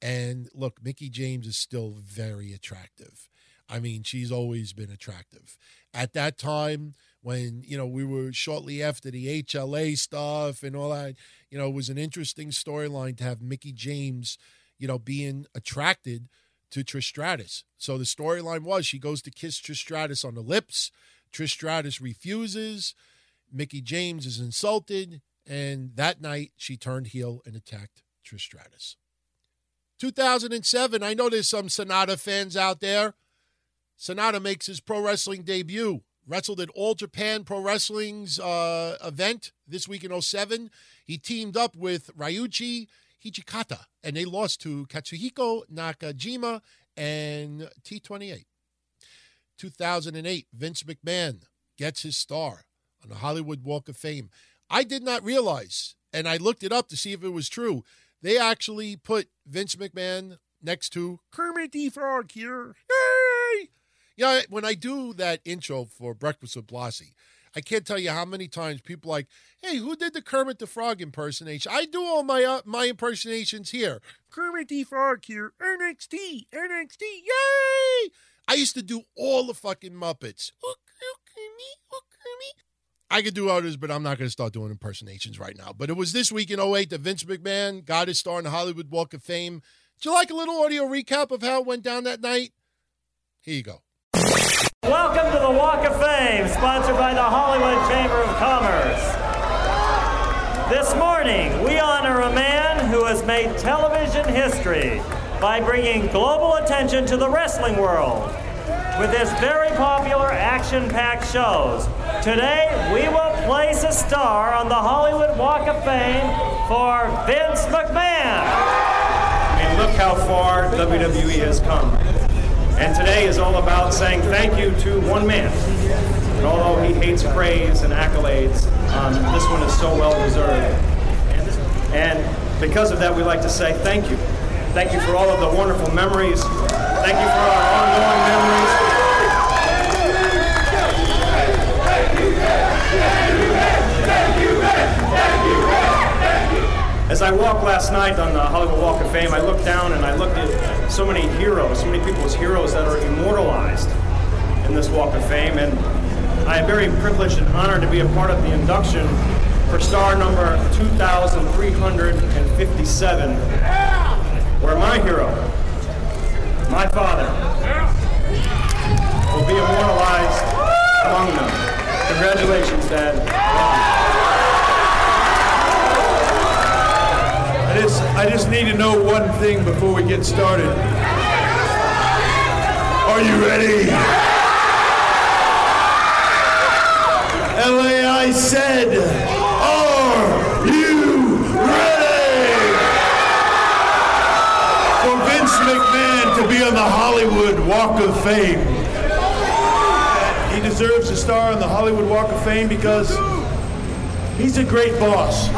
And look, Mickie James is still very attractive. I mean, she's always been attractive. At that time, when, you know, we were shortly after the H L A stuff and all that, you know, it was an interesting storyline to have Mickie James, you know, being attracted to Trish Stratus. So the storyline was she goes to kiss Trish Stratus on the lips. Trish Stratus refuses. Mickie James is insulted. And that night, she turned heel and attacked Trish Stratus. two thousand seven, I know there's some Sonata fans out there. Sonata makes his pro wrestling debut. Wrestled at All Japan Pro Wrestling's uh, event this week in oh seven. He teamed up with Ryuichi Hijikata, and they lost to Katsuhiko Nakajima and T twenty-eight. two thousand eight, Vince McMahon gets his star on the Hollywood Walk of Fame. I did not realize, and I looked it up to see if it was true, they actually put Vince McMahon next to Kermit the Frog here. Yay! Yeah, when I do that intro for Breakfast with Blasi, I can't tell you how many times people are like, hey, who did the Kermit the Frog impersonation? I do all my uh, my impersonations here. Kermit the Frog here, N X T, N X T, yay! I used to do all the fucking Muppets. Look, look at me, look at me. I could do others, but I'm not going to start doing impersonations right now. But it was this week in oh eight that Vince McMahon got his star in the Hollywood Walk of Fame. Do you like a little audio recap of how it went down that night? Here you go. Welcome to the Walk of Fame, sponsored by the Hollywood Chamber of Commerce. This morning, we honor a man who has made television history by bringing global attention to the wrestling world with his very popular action-packed shows. Today, we will place a star on the Hollywood Walk of Fame for Vince McMahon. I mean, look how far W W E has come. And today is all about saying thank you to one man. And although he hates praise and accolades, um, this one is so well deserved. And because of that, we like to say thank you. Thank you for all of the wonderful memories. Thank you for our ongoing memories. As I walked last night on the Hollywood Walk of Fame, I looked down and I looked at so many heroes, so many people as heroes that are immortalized in this Walk of Fame. And I am very privileged and honored to be a part of the induction for star number two thousand three hundred fifty-seven, where my hero, my father, will be immortalized among them. Congratulations, Dad. Wow. I just, I just need to know one thing before we get started. Are you ready? L A I said, are you ready? For Vince McMahon to be on the Hollywood Walk of Fame. He deserves a star on the Hollywood Walk of Fame because he's a great boss.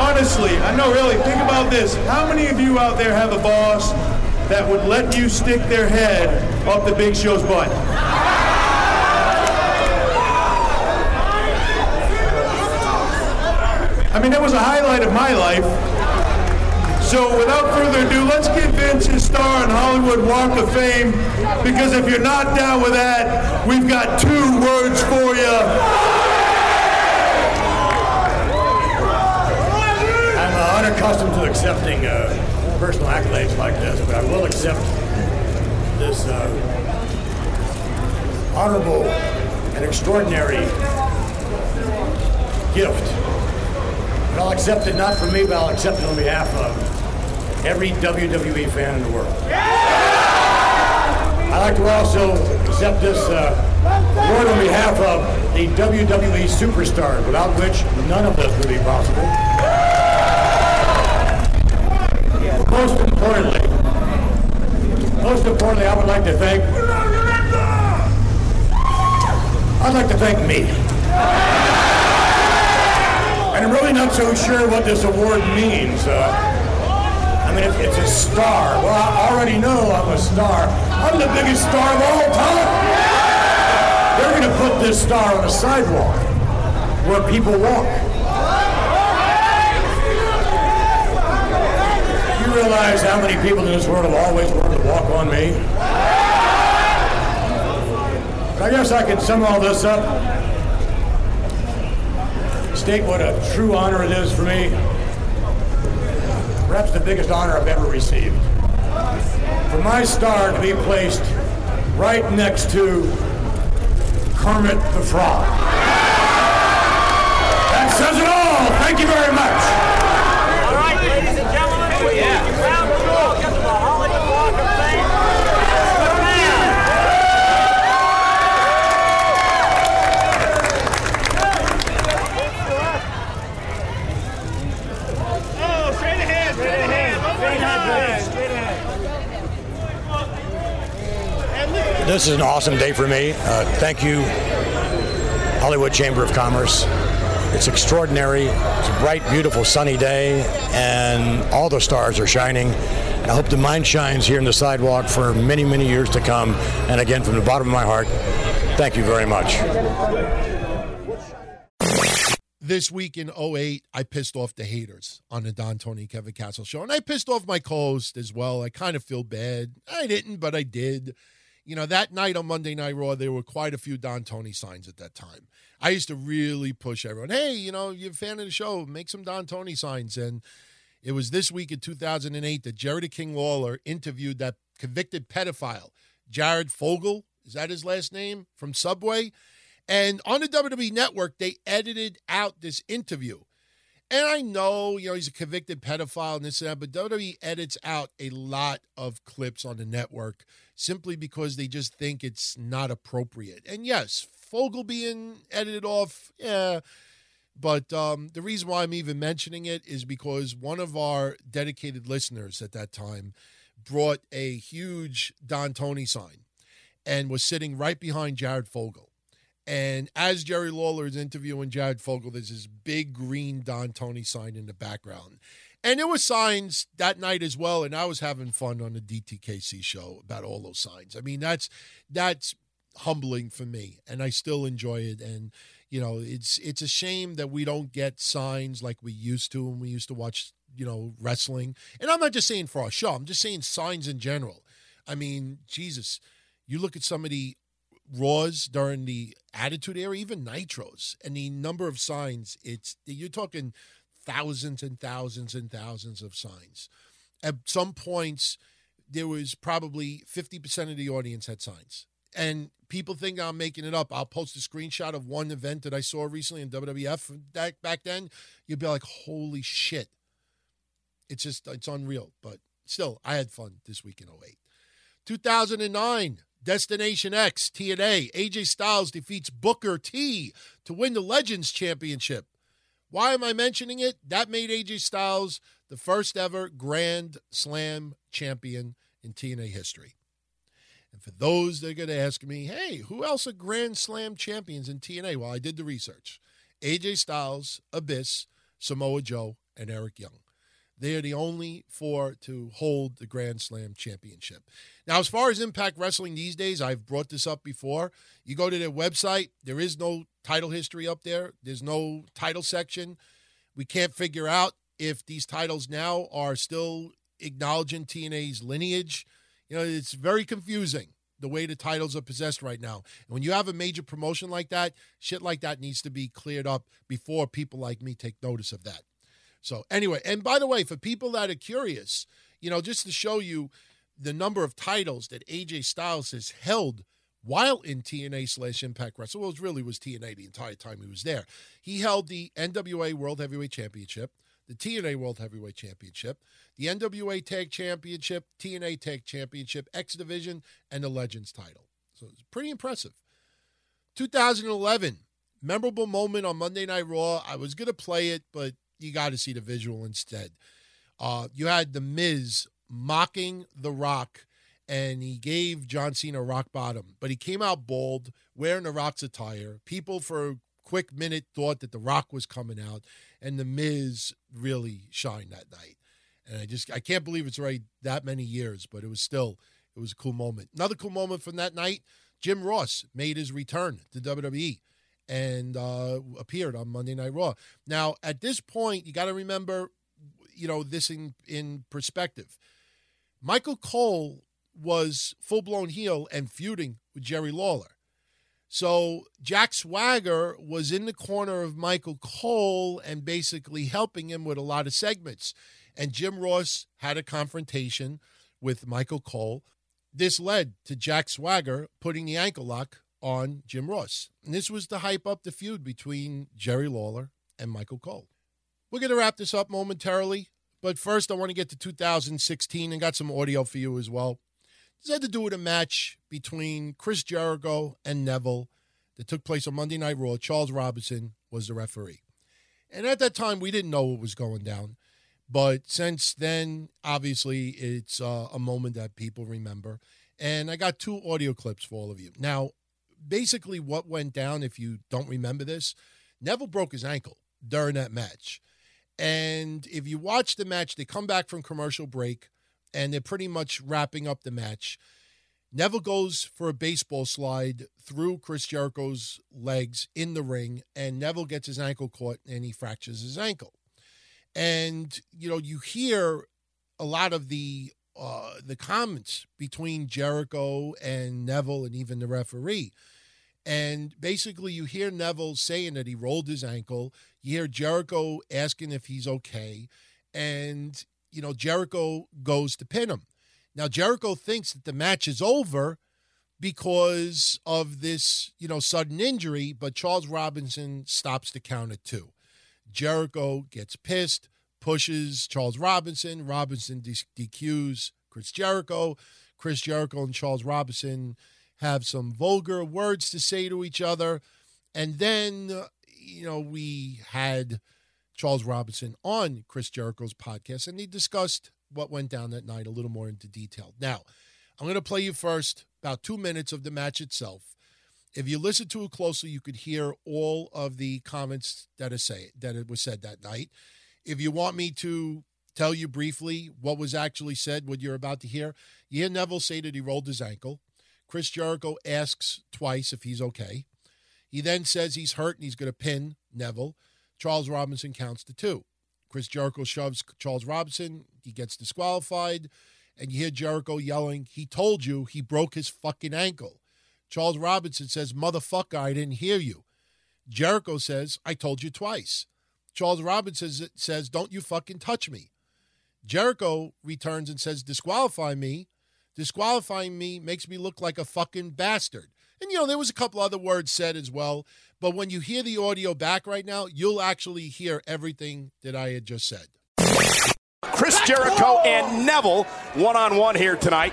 Honestly, I know, really, think about this. How many of you out there have a boss that would let you stick their head up the Big Show's butt? I mean, that was a highlight of my life. So without further ado, let's give Vince his star on Hollywood Walk of Fame, because if you're not down with that, we've got two words for you. I'm not accustomed to accepting uh, personal accolades like this, but I will accept this uh, honorable and extraordinary gift. But I'll accept it not for me, but I'll accept it on behalf of every W W E fan in the world. I'd like to also accept this uh, award on behalf of the W W E superstars, without which none of this would be possible. Most importantly, most importantly, I would like to thank, I'd like to thank me. And I'm really not so sure what this award means. Uh, I mean, it, it's a star. Well, I already know I'm a star. I'm the biggest star of all time. They're gonna put this star on a sidewalk where people walk. Realize how many people in this world have always wanted to walk on me? But I guess I can sum all this up, state what a true honor it is for me, perhaps the biggest honor I've ever received, for my star to be placed right next to Kermit the Frog. That says it all. Thank you very much. This is an awesome day for me. Uh, thank you, Hollywood Chamber of Commerce. It's extraordinary. It's a bright, beautiful, sunny day, and all the stars are shining. I hope that mine shines here on the sidewalk for many, many years to come. And again, from the bottom of my heart, thank you very much. This week in oh eight, I pissed off the haters on the Don Tony Kevin Castle show, and I pissed off my co-host as well. I kind of feel bad. I didn't, but I did. You know, that night on Monday Night Raw, there were quite a few Don Tony signs at that time. I used to really push everyone. Hey, you know, you're a fan of the show, make some Don Tony signs. And it was this week in two thousand eight that Jerry the King Lawler interviewed that convicted pedophile, Jared Fogle, is that his last name, from Subway? And on the W W E Network, they edited out this interview. And I know, you know, he's a convicted pedophile and this and that, but W W E edits out a lot of clips on the network simply because they just think it's not appropriate. And yes, Fogle being edited off, yeah. But um, the reason why I'm even mentioning it is because one of our dedicated listeners at that time brought a huge Don Tony sign and was sitting right behind Jared Fogle. And as Jerry Lawler is interviewing Jared Fogle, there's this big green Don Tony sign in the background. And there were signs that night as well, and I was having fun on the D T K C show about all those signs. I mean, that's that's humbling for me, and I still enjoy it. And, you know, it's it's a shame that we don't get signs like we used to when we used to watch, you know, wrestling. And I'm not just saying for our show. I'm just saying signs in general. I mean, Jesus, you look at some of the Raws during the Attitude Era, even Nitros, and the number of signs, it's you're talking thousands and thousands and thousands of signs. At some points, there was probably fifty percent of the audience had signs. And people think I'm making it up. I'll post a screenshot of one event that I saw recently in W W F back, back then. You'd be like, holy shit. It's just, it's unreal. But still, I had fun this week in oh eight. two thousand nine. Destination X, T N A, A J Styles defeats Booker T to win the Legends Championship. Why am I mentioning it? That made A J Styles the first ever Grand Slam champion in T N A history. And for those that are going to ask me, hey, who else are Grand Slam champions in T N A? Well, I did the research. A J Styles, Abyss, Samoa Joe, and Eric Young. They are the only four to hold the Grand Slam Championship. Now, as far as Impact Wrestling these days, I've brought this up before. You go to their website, there is no title history up there. There's no title section. We can't figure out if these titles now are still acknowledging T N A's lineage. You know, it's very confusing the way the titles are possessed right now. And when you have a major promotion like that, shit like that needs to be cleared up before people like me take notice of that. So anyway, and by the way, for people that are curious, you know, just to show you the number of titles that A J Styles has held while in T N A slash Impact Wrestling, well, it really was T N A the entire time he was there. He held the N W A World Heavyweight Championship, the T N A World Heavyweight Championship, the N W A Tag Championship, T N A Tag Championship, X Division, and the Legends title. So it's pretty impressive. two thousand eleven, memorable moment on Monday Night Raw. I was going to play it, but you got to see the visual instead. Uh, you had The Miz mocking The Rock, and he gave John Cena rock bottom. But he came out bald, wearing The Rock's attire. People for a quick minute thought that The Rock was coming out, and The Miz really shined that night. And I just, I can't believe it's already that many years, but it was still, it was a cool moment. Another cool moment from that night, Jim Ross made his return to W W E and uh, appeared on Monday Night Raw. Now, at this point, you got to remember, you know, this in, in perspective. Michael Cole was full-blown heel and feuding with Jerry Lawler. So Jack Swagger was in the corner of Michael Cole and basically helping him with a lot of segments. And Jim Ross had a confrontation with Michael Cole. This led to Jack Swagger putting the ankle lock on Jim Ross. And this was to hype up the feud between Jerry Lawler and Michael Cole. We're going to wrap this up momentarily. But first, I want to get to two thousand sixteen and got some audio for you as well. This had to do with a match between Chris Jericho and Neville that took place on Monday Night Raw. Charles Robinson was the referee. And at that time, we didn't know what was going down. But since then, obviously, it's uh, a moment that people remember. And I got two audio clips for all of you. Now, basically what went down, if you don't remember this, Neville broke his ankle during that match. And if you watch the match, they come back from commercial break, and they're pretty much wrapping up the match. Neville goes for a baseball slide through Chris Jericho's legs in the ring, and Neville gets his ankle caught, and he fractures his ankle. And, you know, you hear a lot of the uh, the comments between Jericho and Neville and even the referee. And basically you hear Neville saying that he rolled his ankle. You hear Jericho asking if he's okay. And you know, Jericho goes to pin him. Now, Jericho thinks that the match is over because of this, you know, sudden injury, but Charles Robinson stops the count at two. Jericho gets pissed, pushes Charles Robinson. Robinson D Qs Chris Jericho. Chris Jericho and Charles Robinson have some vulgar words to say to each other. And then, you know, we had Charles Robinson on Chris Jericho's podcast, and he discussed what went down that night a little more into detail. Now, I'm going to play you first about two minutes of the match itself. If you listen to it closely, you could hear all of the comments that, say, that it was said that night. If you want me to tell you briefly what was actually said, what you're about to hear, you hear Neville say that he rolled his ankle. Chris Jericho asks twice if he's okay. He then says he's hurt and he's going to pin Neville. Charles Robinson counts to two. Chris Jericho shoves Charles Robinson. He gets disqualified. And you hear Jericho yelling, "He told you he broke his fucking ankle." Charles Robinson says, "Motherfucker, I didn't hear you." Jericho says, "I told you twice." Charles Robinson says, "Don't you fucking touch me." Jericho returns and says, "Disqualify me. Disqualifying me makes me look like a fucking bastard." And, you know, there was a couple other words said as well. But when you hear the audio back right now, you'll actually hear everything that I had just said. Chris Jericho and Neville one-on-one here tonight.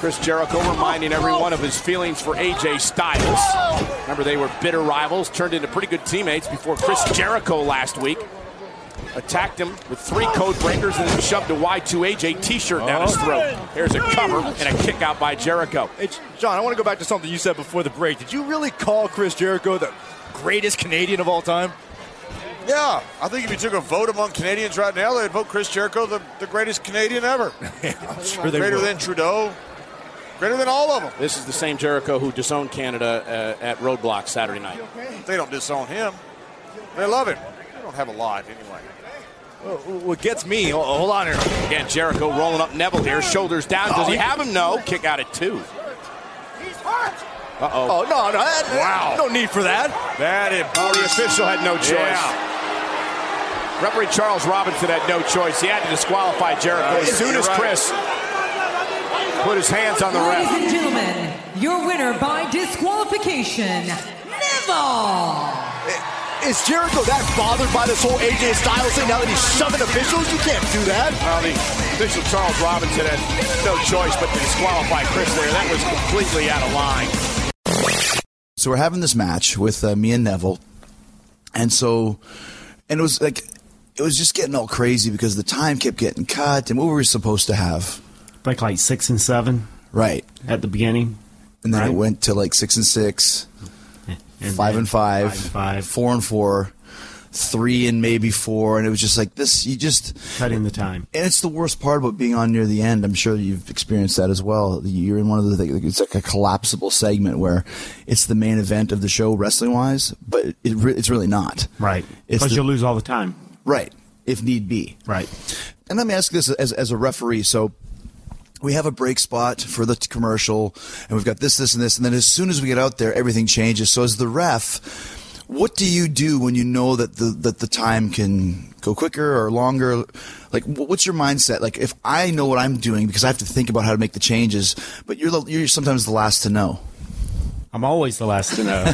Chris Jericho reminding everyone of his feelings for A J Styles. Remember, they were bitter rivals, turned into pretty good teammates before Chris Jericho last week attacked him with three code breakers and then shoved a Y two A J t-shirt down his throat. There's a cover and a kick out by Jericho. Hey, John, I want to go back to something you said before the break. Did you really call Chris Jericho the greatest Canadian of all time? Yeah. I think if you took a vote among Canadians right now, they'd vote Chris Jericho the, the greatest Canadian ever. I'm sure they Greater would. than Trudeau. Greater than all of them. This is the same Jericho who disowned Canada uh, at Roadblock Saturday night. They don't disown him. They love him. They don't have a lot anyway. What gets me, hold on here. Again, Jericho rolling up Neville here, shoulders down. Does he have him? No. Kick out at two. He's hurt. Uh-oh. Oh, no, no. That, wow. No need for that. That is boring. The official had no choice. Yeah. Referee Charles Robinson had no choice. He had to disqualify Jericho as soon as Chris put his hands on the ref. Ladies and gentlemen, your winner by disqualification, Neville. Is Jericho that bothered by this whole A J Styles thing now that he's shoving officials? You can't do that. Well, the official Charles Robinson had no choice but to disqualify Chris there. That was completely out of line. So we're having this match with uh, me and Neville. And so, and it was like, it was just getting all crazy because the time kept getting cut. And what were we supposed to have? Like like six and seven. Right. At the beginning. And then right? It went to like six and six. And five and five, five and five, four and four, three and maybe four, and it was just like this. You just cut in the time, and it's the worst part about being on near the end. I'm sure you've experienced that as well. You're in one of the things, it's like a collapsible segment where it's the main event of the show wrestling wise, but it, it's really not. Right, because you'll lose all the time. Right, if need be. Right, and let me ask this as as a referee. So we have a break spot for the commercial, and we've got this, this, and this. And then as soon as we get out there, everything changes. So as the ref, what do you do when you know that the that the time can go quicker or longer? Like, what's your mindset? Like, if I know what I'm doing, because I have to think about how to make the changes, but you're, the, you're sometimes the last to know. I'm always the last to know.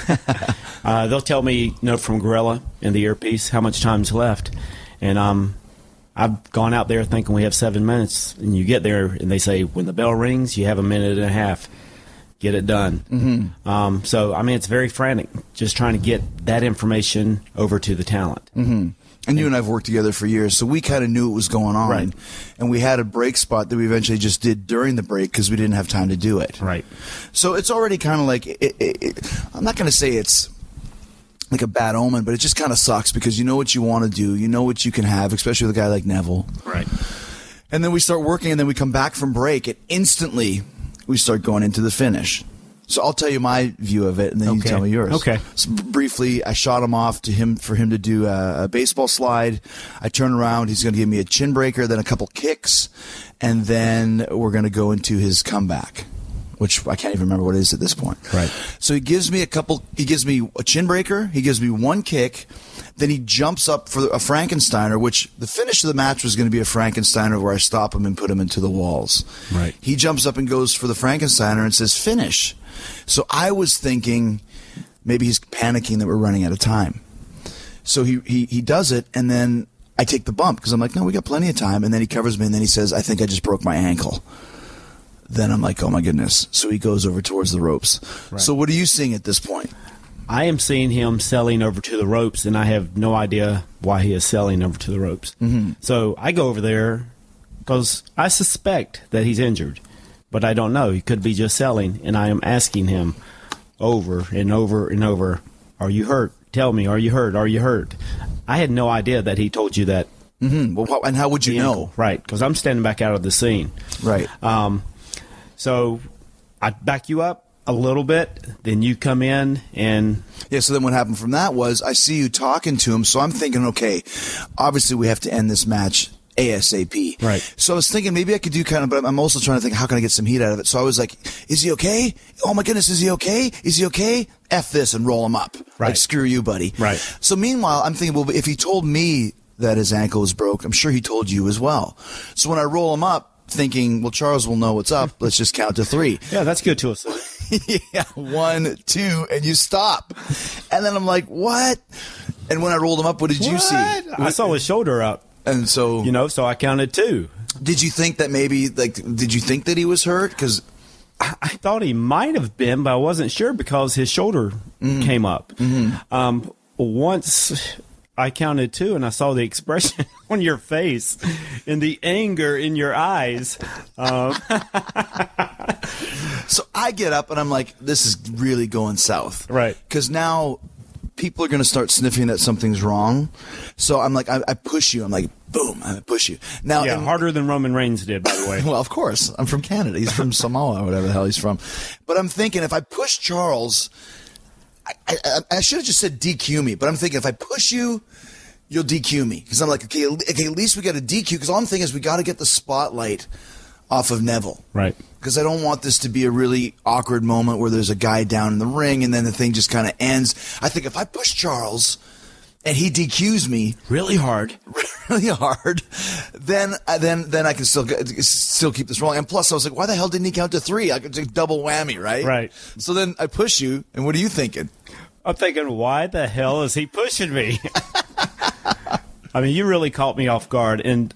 uh, they'll tell me, you know, from Gorilla in the earpiece how much time's left, and um. I've gone out there thinking we have seven minutes, and you get there, and they say, when the bell rings, you have a minute and a half. Get it done. Mm-hmm. Um, so, I mean, it's very frantic, just trying to get that information over to the talent. Mm-hmm. And, and you and I have worked together for years, so we kind of knew what was going on. Right. And we had a break spot that we eventually just did during the break because we didn't have time to do it. Right. So it's already kind of like, it, it, it, I'm not going to say it's like a bad omen, but it just kind of sucks because you know what you want to do. You know what you can have, especially with a guy like Neville. Right. And then we start working, and then we come back from break, and instantly we start going into the finish. So I'll tell you my view of it, and then okay. You tell me yours. Okay. So briefly, I shot him off to him for him to do a, a baseball slide. I turn around. He's going to give me a chin breaker, then a couple kicks, and then we're going to go into his comeback, which I can't even remember what it is at this point. Right. So he gives me a couple, he gives me a chin breaker, he gives me one kick, then he jumps up for a Frankensteiner, which the finish of the match was going to be a Frankensteiner where I stop him and put him into the walls. Right. He jumps up and goes for the Frankensteiner and says, finish. So I was thinking maybe he's panicking that we're running out of time. So he, he, he does it, and then I take the bump because I'm like, no, we got plenty of time. And then he covers me, and then he says, I think I just broke my ankle. Then I'm like, oh, my goodness. So he goes over towards the ropes. Right. So what are you seeing at this point? I am seeing him selling over to the ropes, and I have no idea why he is selling over to the ropes. Mm-hmm. So I go over there because I suspect that he's injured, but I don't know. He could be just selling, and I am asking him over and over and over, are you hurt? Tell me, are you hurt? Are you hurt? I had no idea that he told you that. Mm-hmm. Well, and how would you know? Right, because I'm standing back out of the scene. Right. Um. So I back you up a little bit, then you come in and... Yeah, so then what happened from that was I see you talking to him, so I'm thinking, okay, obviously we have to end this match ASAP. Right. So I was thinking maybe I could do kind of, but I'm also trying to think, how can I get some heat out of it? So I was like, is he okay? Oh, my goodness, is he okay? Is he okay? F this and roll him up. Right. Like, screw you, buddy. Right. So meanwhile, I'm thinking, well, if he told me that his ankle was broke, I'm sure he told you as well. So when I roll him up, thinking, well, Charles will know what's up. Let's just count to three. Yeah, that's good to us. Yeah, one, two, and you stop. And then I'm like, what? And when I rolled him up, what did what? you see? I saw his shoulder up. And so... You know, so I counted two. Did you think that maybe, like, did you think that he was hurt? Because... I, I thought he might have been, but I wasn't sure because his shoulder mm. came up. Mm-hmm. Um, once... I counted two, and I saw the expression on your face and the anger in your eyes. Um. So I get up, and I'm like, this is really going south. Right. Because now people are going to start sniffing that something's wrong. So I'm like, I, I push you. I'm like, boom, I push you. Now, yeah, and, harder than Roman Reigns did, by the way. Well, of course. I'm from Canada. He's from Samoa or whatever the hell he's from. But I'm thinking if I push Charles – I, I, I should have just said D Q me, but I'm thinking if I push you, you'll D Q me. Because I'm like, okay, okay, at least we got a D Q. Because all I'm thinking is we got to get the spotlight off of Neville. Right. Because I don't want this to be a really awkward moment where there's a guy down in the ring and then the thing just kind of ends. I think if I push Charles and he D Qs me really hard, really hard, then then then I can still still keep this rolling. And plus, I was like, why the hell didn't he count to three? I could do double whammy, right? Right. So then I push you, and what are you thinking? I'm thinking, why the hell is he pushing me? I mean, you really caught me off guard, and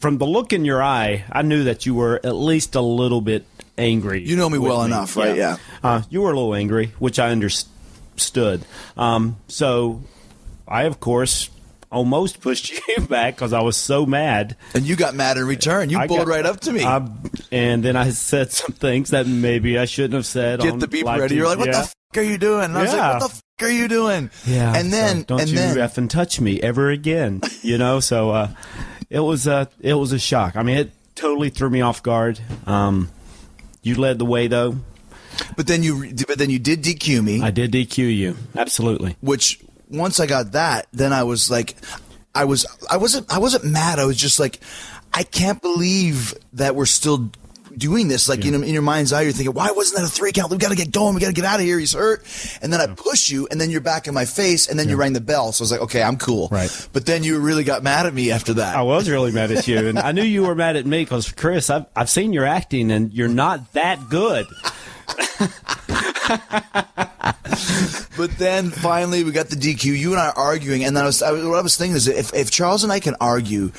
from the look in your eye, I knew that you were at least a little bit angry. You know me well me. enough, right? Yeah. yeah. Uh, you were a little angry, which I understood. Um, so. I, of course, almost pushed you back because I was so mad. And you got mad in return. You I pulled got, right up to me. I, and then I said some things that maybe I shouldn't have said. Get on the beep ready. You're like, what yeah. the f*** are you doing? And I yeah. was like, what the f*** are you doing? Yeah. And then so don't and you then, effing touch me ever again. You know, so uh, it was a it was a shock. I mean, it totally threw me off guard. Um, you led the way, though. But then you, but then you did D Q me. I did D Q you, absolutely. Which. Once I got that, then I was like, I was, I wasn't, I wasn't mad. I was just like, I can't believe that we're still doing this. Like, yeah. you know, in your mind's eye, you're thinking, why wasn't that a three count? We got to get going. We got to get out of here. He's hurt. And then yeah. I push you, and then you're back in my face, and then yeah. you rang the bell. So I was like, okay, I'm cool. Right. But then you really got mad at me after that. I was really mad at you, and I knew you were mad at me because Chris, I've I've seen your acting, and you're not that good. But then finally we got the D Q. You and I are arguing, and then I was, I, what I was thinking is if, if Charles and I can argue,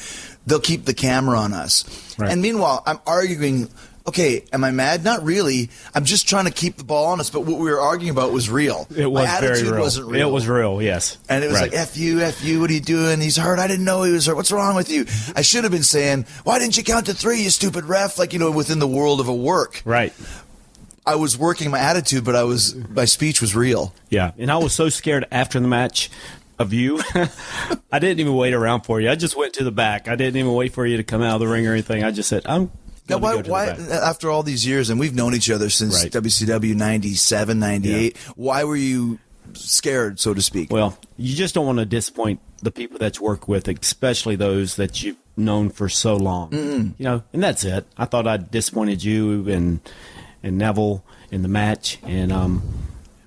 they'll keep the camera on us. Right. And meanwhile, I'm arguing. Okay, am I mad? Not really. I'm just trying to keep the ball on us. But what we were arguing about was real. It was My attitude very real. wasn't real. It was real, yes. And it was right. like, F you, F you, what are you doing? He's hurt. I didn't know he was hurt. What's wrong with you? I should have been saying, why didn't you count to three, you stupid ref? Like, you know, within the world of a work. Right. I was working my attitude, but I was my speech was real. Yeah, and I was so scared after the match of you. I didn't even wait around for you. I just went to the back. I didn't even wait for you to come out of the ring or anything. I just said, I'm now, why, go to why, the back. After all these years, and we've known each other since right. W C W ninety-seven, ninety-eight, yeah. why were you scared, so to speak? Well, you just don't want to disappoint the people that you work with, especially those that you've known for so long. Mm-mm. You know, and that's it. I thought I disappointed you and... and Neville in the match, and um,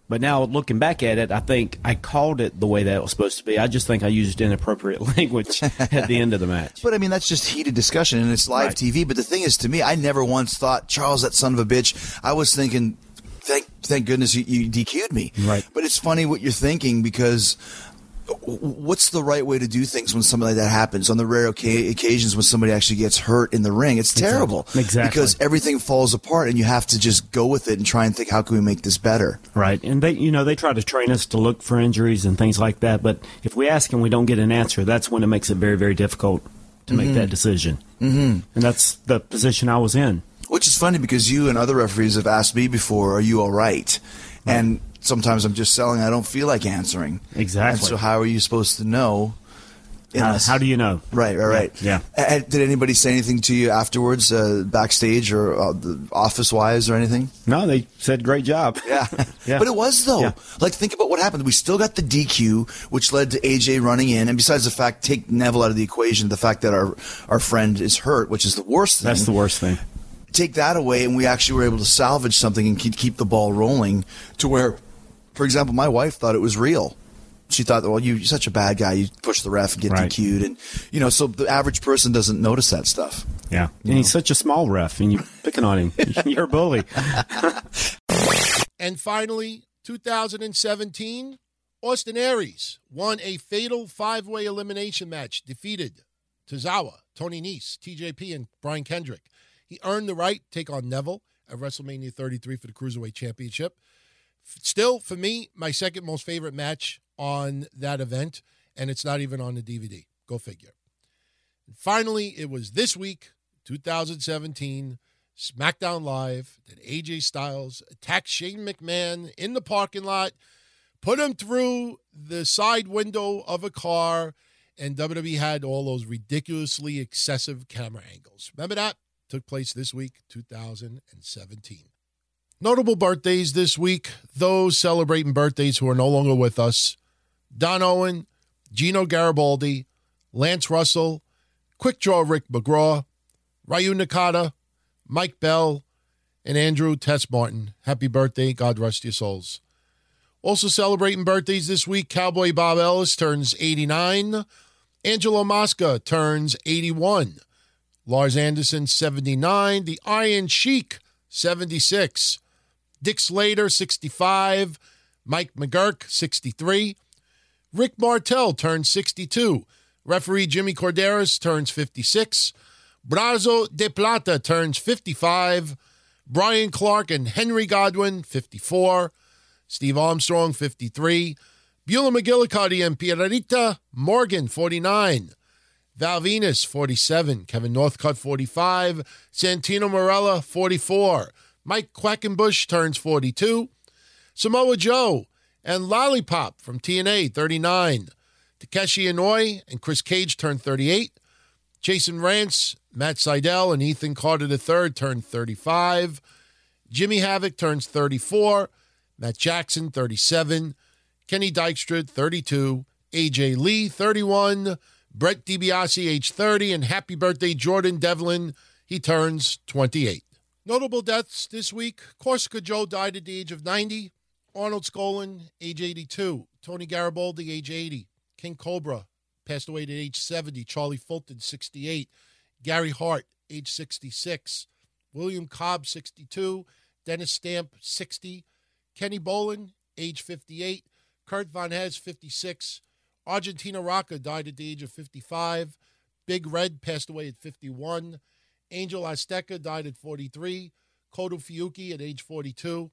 but now looking back at it, I think I called it the way that it was supposed to be. I just think I used inappropriate language at the end of the match. But, I mean, that's just heated discussion, and it's live right. T V. But the thing is, to me, I never once thought, Charles, that son of a bitch. I was thinking, thank thank goodness you, you D Q'd me. Right. But it's funny what you're thinking, because what's the right way to do things when something like that happens? On the rare occasions when somebody actually gets hurt in the ring, it's terrible. Exactly. Because everything falls apart, and you have to just go with it and try and think, how can we make this better? Right. And they, you know, they try to train us to look for injuries and things like that. But if we ask and we don't get an answer, that's when it makes it very, very difficult to mm-hmm. make that decision. Mm-hmm. And that's the position I was in. Which is funny because you and other referees have asked me before, are you all right? Right. And sometimes I'm just selling. I don't feel like answering. Exactly. And so how are you supposed to know? Uh, how do you know? Right, right, right. Yeah. yeah. Did anybody say anything to you afterwards, uh, backstage or uh, office-wise or anything? No, they said, great job. Yeah. yeah. But it was, though. Yeah. Like, think about what happened. We still got the D Q, which led to A J running in. And besides the fact, take Neville out of the equation, the fact that our, our friend is hurt, which is the worst thing. That's the worst thing. Take that away, and we actually were able to salvage something and keep, keep the ball rolling to where... For example, my wife thought it was real. She thought, well, you, you're such a bad guy. You push the ref and get right. D Q'd. And, you know, so the average person doesn't notice that stuff. Yeah. And you know? He's such a small ref, and you're picking on him. You're a bully. And finally, two thousand seventeen, Austin Aries won a fatal five-way elimination match, defeated Tozawa, Tony Nese, T J P, and Brian Kendrick. He earned the right to take on Neville at WrestleMania thirty-three for the Cruiserweight Championship. Still, for me, my second most favorite match on that event, and it's not even on the D V D. Go figure. And finally, it was this week, two thousand seventeen, SmackDown Live, that A J Styles attacked Shane McMahon in the parking lot, put him through the side window of a car, and W W E had all those ridiculously excessive camera angles. Remember that? Took place this week, two thousand seventeen. Notable birthdays this week, those celebrating birthdays who are no longer with us. Don Owen, Gino Garibaldi, Lance Russell, Quick Draw Rick McGraw, Ryu Nakata, Mike Bell, and Andrew Tess Martin. Happy birthday. God rest your souls. Also celebrating birthdays this week, Cowboy Bob Ellis turns eighty-nine. Angelo Mosca turns eighty-one. Lars Anderson, seventy-nine. The Iron Sheik, seventy-six. Dick Slater, sixty-five. Mike McGurk, sixty-three. Rick Martel turns sixty-two. Referee Jimmy Corderas turns fifty-six. Brazo de Plata turns fifty-five. Brian Clark and Henry Godwin, fifty-four. Steve Armstrong, fifty-three. Beulah McGillicuddy and Pierrita Morgan, forty-nine. Val Venis, forty-seven. Kevin Northcutt, forty-five. Santino Morella, forty-four. Mike Quackenbush turns forty-two. Samoa Joe and Lollipop from T N A, thirty-nine. Takeshi Inouye and Chris Cage turn thirty-eight. Jason Rance, Matt Seidel, and Ethan Carter the third turn thirty-five. Jimmy Havoc turns thirty-four. Matt Jackson, thirty-seven. Kenny Dykstra, thirty-two. A J Lee, thirty-one. Brett DiBiase, age thirty. And happy birthday, Jordan Devlin. He turns twenty-eight. Notable deaths this week. Corsica Joe died at the age of ninety. Arnold Skolin, age eighty-two. Tony Garibaldi, age eighty. King Cobra passed away at age seventy. Charlie Fulton, sixty-eight. Gary Hart, age sixty-six. William Cobb, sixty-two. Dennis Stamp, sixty. Kenny Bolin, age fifty-eight. Kurt Von Hez, fifty-six. Argentina Rocca died at the age of fifty-five. Big Red passed away at fifty-one. Angel Azteca died at forty-three. Kodo Fuyuki at age forty-two.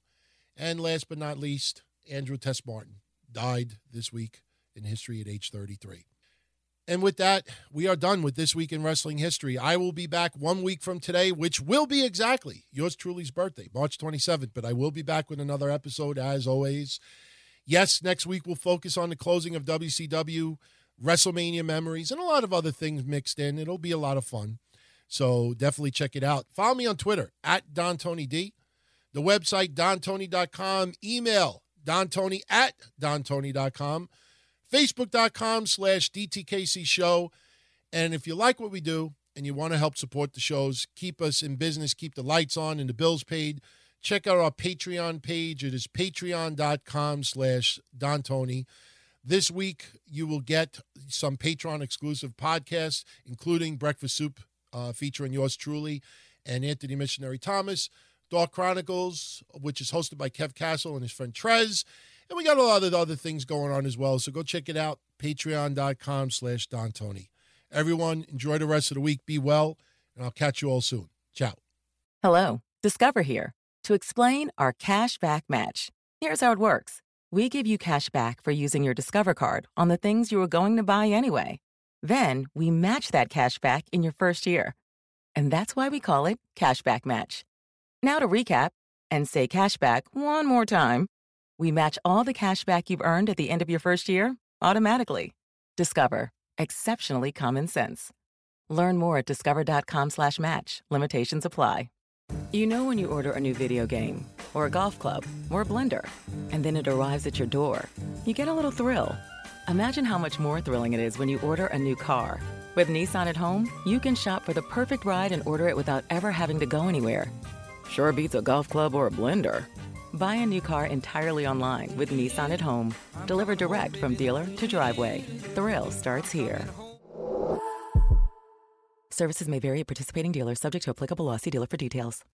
And last but not least, Andrew Tess Martin died this week in history at age thirty-three. And with that, we are done with This Week in Wrestling History. I will be back one week from today, which will be exactly yours truly's birthday, March twenty-seventh. But I will be back with another episode, as always. Yes, next week we'll focus on the closing of W C W, WrestleMania memories, and a lot of other things mixed in. It'll be a lot of fun. So definitely check it out. Follow me on Twitter, at DonTonyD. The website, Don Tony dot com. Email, DonTony at Don Tony dot com. Facebook.com slash DTKC show. And if you like what we do and you want to help support the shows, keep us in business, keep the lights on and the bills paid, check out our Patreon page. It is patreon.com slash Don Tony. This week, you will get some Patreon exclusive podcasts, including Breakfast Soup uh, featuring yours truly and Anthony Missionary Thomas, Dark Chronicles, which is hosted by Kev Castle and his friend Trez. And we got a lot of other things going on as well. So go check it out, patreon.com slash Don Tony. Everyone, enjoy the rest of the week. Be well, and I'll catch you all soon. Ciao. Hello. Discover here to explain our cash back match. Here's how it works. We give you cash back for using your Discover card on the things you were going to buy anyway. Then we match that cash back in your first year. And that's why we call it cash back match. Now to recap and say cash back one more time. We match all the cash back you've earned at the end of your first year automatically. Discover. Exceptionally common sense. Learn more at discover.com slash match. Limitations apply. You know when you order a new video game or a golf club or a blender and then it arrives at your door, you get a little thrill. Imagine how much more thrilling it is when you order a new car. With Nissan at home, you can shop for the perfect ride and order it without ever having to go anywhere. Sure beats a golf club or a blender. Buy a new car entirely online with Nissan at home. Delivered direct from dealer to driveway. Thrill starts here. Services may vary at participating dealers, subject to applicable law. See dealer for details.